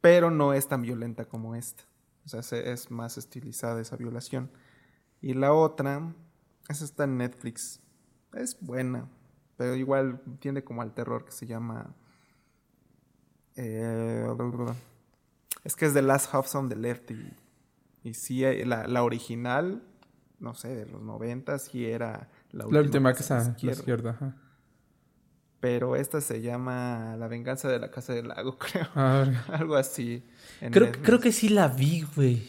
Pero no es tan violenta como esta, o sea, es más estilizada esa violación. Y la otra, esa está en Netflix, es buena, pero igual tiende como al terror, que se llama es que es The Last House on the Left. Y sí, la original, no sé, de los 90, sí era la última que está a la izquierda. Ajá. Pero esta se llama La Venganza de la Casa del Lago, creo. Algo así. Creo que sí la vi, güey.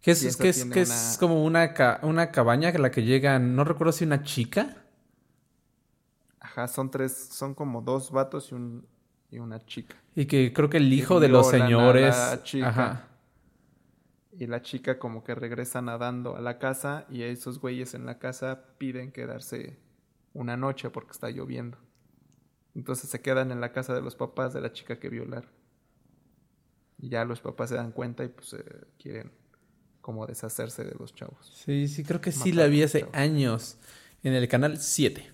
Que es como una cabaña a la que llegan, no recuerdo si una chica. Ajá, son como dos vatos y una chica. Y que creo que el hijo de los señores... Ajá. Y la chica como que regresa nadando a la casa y esos güeyes en la casa piden quedarse una noche porque está lloviendo. Entonces se quedan en la casa de los papás de la chica que violaron. Y ya los papás se dan cuenta y pues quieren como deshacerse de los chavos. Sí, creo que sí la vi hace años en el canal 7.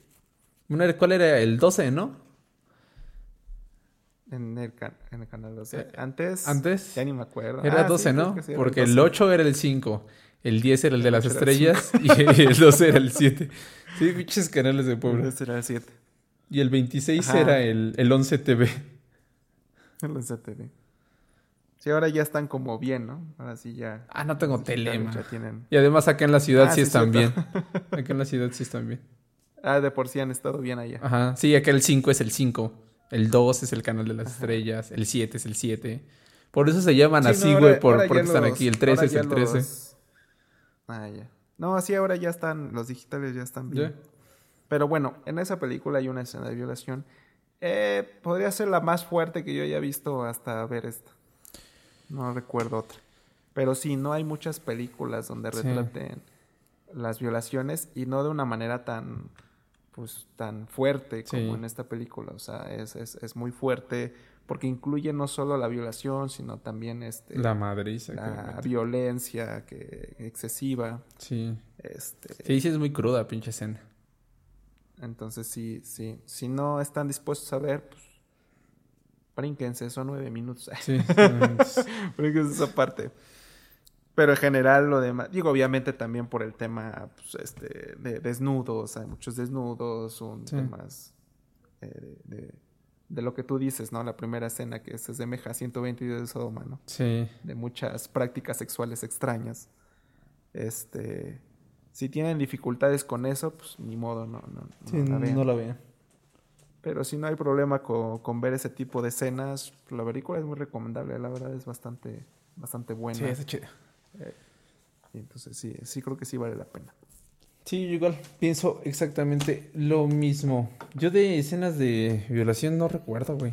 Bueno, ¿cuál era? El 12, ¿no? En el canal 12. Antes. Ya ni me acuerdo. Era 12, sí, ¿no? Sí, porque el 8 era el 5. El 10 era el de las estrellas. Y el 12 era el 7. Sí, pinches canales de pueblo. El 12 era el 7. Y el 26 era el 11 TV. El 11 TV. Sí, ahora ya están como bien, ¿no? Ahora sí ya... Ah, no tengo tele. Tienen... Y además acá en la ciudad sí están bien. Acá en la ciudad sí están bien. Ah, de por sí han estado bien allá. Ajá. Sí, acá el 5 es el 5. El 2 es el canal de las estrellas. El 7 es el 7. Por eso se llaman sí, así, güey, no, porque están aquí. El 13 es el 13. Los... Ah, ya. No, así ahora ya están... Los digitales ya están bien. Yeah. Pero bueno, en esa película hay una escena de violación. Podría ser la más fuerte que yo haya visto hasta ver esta. No recuerdo otra. Pero sí, no hay muchas películas donde retraten las violaciones y no de una manera tan, pues, tan fuerte como en esta película. O sea, es muy fuerte porque incluye no solo la violación, sino también la madriza, la violencia que excesiva. Sí. Sí, es muy cruda, pinche escena. Entonces sí. Si no están dispuestos a ver, pues brínquense, son 9 minutos. Sí. Brínquense esa parte. Pero en general lo demás... Digo, obviamente también por el tema pues, de desnudos. Hay muchos desnudos, son temas de lo que tú dices, ¿no? La primera escena que se asemeja a 120 días de Sodoma, ¿no? Sí. De muchas prácticas sexuales extrañas. Si tienen dificultades con eso, pues ni modo, no la vean. Pero si no hay problema con ver ese tipo de escenas, la película es muy recomendable, la verdad es bastante buena. Sí, es chida. Entonces sí creo que sí vale la pena. Sí, yo igual pienso exactamente lo mismo. Yo de escenas de violación no recuerdo, güey.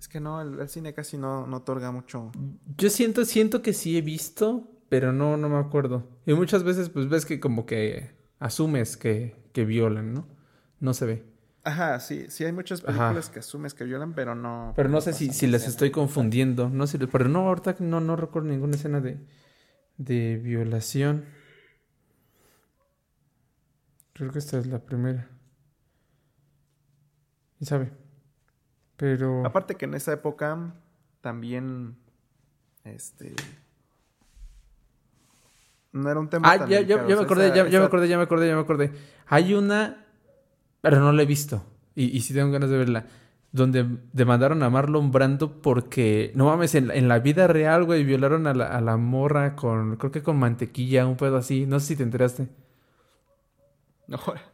Es que no, el cine casi no otorga mucho. Yo siento que sí he visto, pero no me acuerdo. Y muchas veces pues ves que como que asumes que violan, ¿no? No se ve. Ajá, sí hay muchas películas que asumes que violan, pero no... Pero no sé si las estoy confundiendo. No sé, pero no, ahorita no recuerdo ninguna escena de violación. Creo que esta es la primera. ¿Quién sabe? Pero... Aparte que en esa época también... No era un tema tan delicado. Ya me acordé. Hay una... Pero no la he visto. Y sí tengo ganas de verla. Donde demandaron a Marlon Brando porque... No mames, en la vida real, güey, violaron a la morra con... Creo que con mantequilla, un pedo así. No sé si te enteraste.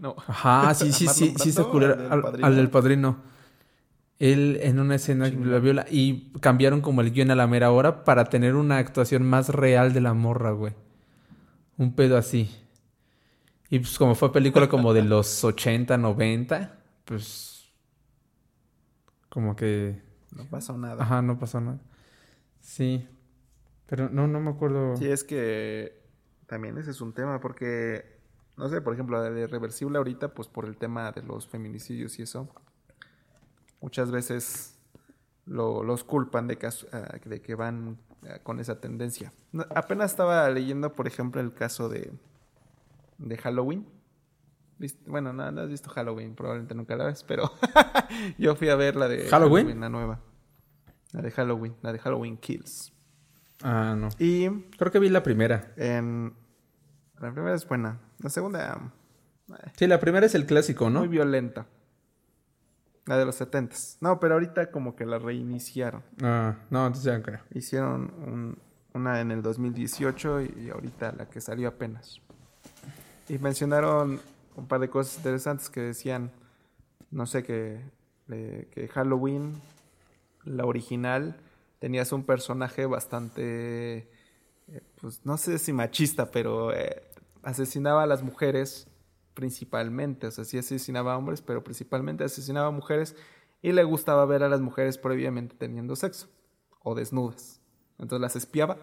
No. Ajá, sí se curaron al del Padrino. Él en una escena la viola y cambiaron como el guión a la mera hora para tener una actuación más real de la morra, güey. Un pedo así. Y pues como fue película como de los 80, 90, pues como que... No pasó nada. Ajá, no pasó nada. Sí. Pero no me acuerdo. Sí, es que también ese es un tema porque, no sé, por ejemplo, la de Irreversible ahorita, pues por el tema de los feminicidios y eso, muchas veces los culpan de que van... con esa tendencia. Apenas estaba leyendo, por ejemplo, el caso de Halloween. Bueno, no has visto Halloween, probablemente nunca la ves, pero yo fui a ver la de Halloween, la nueva. La de Halloween Kills. Ah, no. Y creo que vi la primera. La primera es buena. La segunda... Sí, la primera es el clásico, ¿no? Muy violenta. La de los 70s. No, pero ahorita como que la reiniciaron. Ah, no, entonces ya creo. Hicieron una en el 2018 y ahorita la que salió apenas. Y mencionaron un par de cosas interesantes que decían, no sé, que Halloween, la original, tenías un personaje bastante, pues no sé si machista, pero asesinaba a las mujeres... principalmente, o sea, sí asesinaba a hombres, pero principalmente asesinaba a mujeres y le gustaba ver a las mujeres previamente teniendo sexo o desnudas. Entonces las espiaba,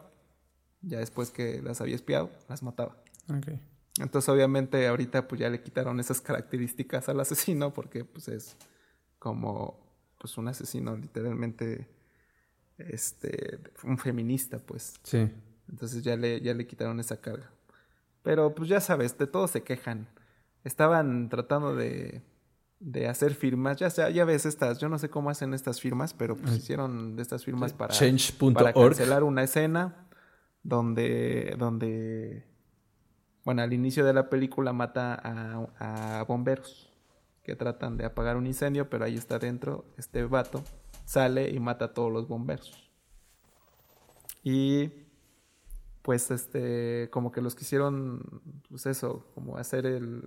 ya después que las había espiado, las mataba. Okay. Entonces obviamente ahorita pues ya le quitaron esas características al asesino porque pues es como pues un asesino literalmente un feminista, pues. Sí. Entonces ya le quitaron esa carga. Pero pues ya sabes, de todos se quejan. Estaban tratando de hacer firmas. Ya ves estas, yo no sé cómo hacen estas firmas, pero pues hicieron de estas firmas para cancelar una escena donde bueno, al inicio de la película mata a bomberos que tratan de apagar un incendio, pero ahí está dentro este vato sale y mata a todos los bomberos. Y pues como que los quisieron, pues eso, como hacer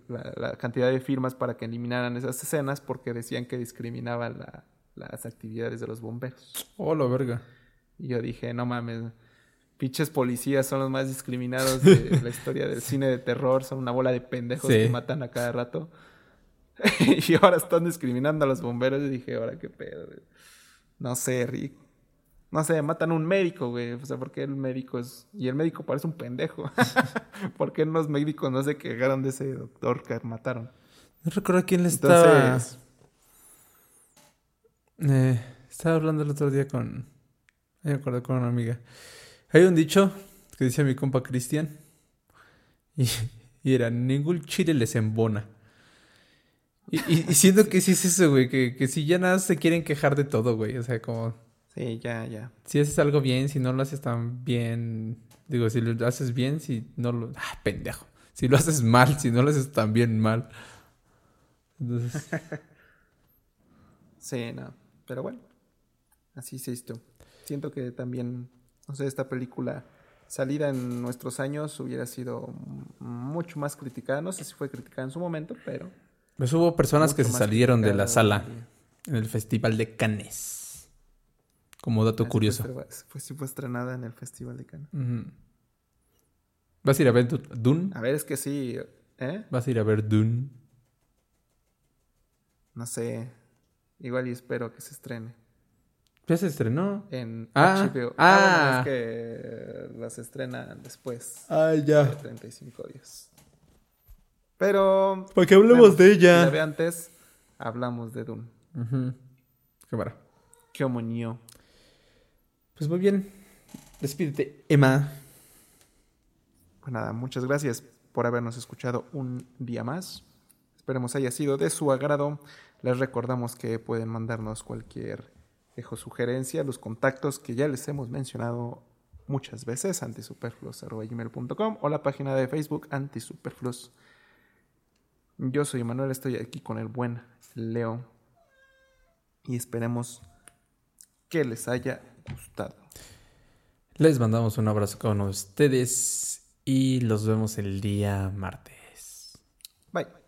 la cantidad de firmas para que eliminaran esas escenas porque decían que discriminaba las actividades de los bomberos. ¡Hola, verga! Y yo dije, no mames, pinches policías son los más discriminados de la historia del cine de terror. Son una bola de pendejos que matan a cada rato. Y ahora están discriminando a los bomberos. Y dije, ahora qué pedo, güey. No sé, Rick. No sé, matan a un médico, güey. O sea, ¿por qué el médico es...? Y el médico parece un pendejo. ¿Por qué los médicos no se quejaron de ese doctor que mataron? No recuerdo quién le estaba... Estaba hablando el otro día con... Me acuerdo con una amiga. Hay un dicho que dice mi compa Cristian. Y era, ningún chile les embona. Y siento que sí es eso, güey. Que si ya nada se quieren quejar de todo, güey. O sea, como... Sí, ya. Si haces algo bien, si no lo haces tan bien... Digo, si lo haces bien, si no lo... Ah, pendejo. Si lo haces mal, si no lo haces tan bien mal. Entonces... Sí, no. Pero bueno. Así es esto. Siento que también... No sé, esta película salida en nuestros años hubiera sido mucho más criticada. No sé si fue criticada en su momento, pero... Pues hubo personas que se salieron de la sala en el Festival de Cannes. Como dato curioso. Fue estrenada en el Festival de Cannes. Uh-huh. ¿Vas a ir a ver Dune? A ver, es que sí. ¿Vas a ir a ver Dune? No sé. Igual y espero que se estrene. ¿Ya se estrenó? En HBO. Ah, bueno, es que las estrenan después. Ah, ya. De 35 días. Pero... Porque hablemos de ella. La de antes, hablamos de Dune. Uh-huh. Qué para. Qué moño. Pues muy bien. Despídete, Emma. Pues nada, muchas gracias por habernos escuchado un día más. Esperemos haya sido de su agrado. Les recordamos que pueden mandarnos cualquier... Dejo sugerencia, los contactos que ya les hemos mencionado muchas veces, antisuperfluos@gmail.com o la página de Facebook Antisuperfluos. Yo soy Manuel, estoy aquí con el buen Leo y esperemos que les haya gustado. Les mandamos un abrazo con ustedes y los vemos el día martes. Bye.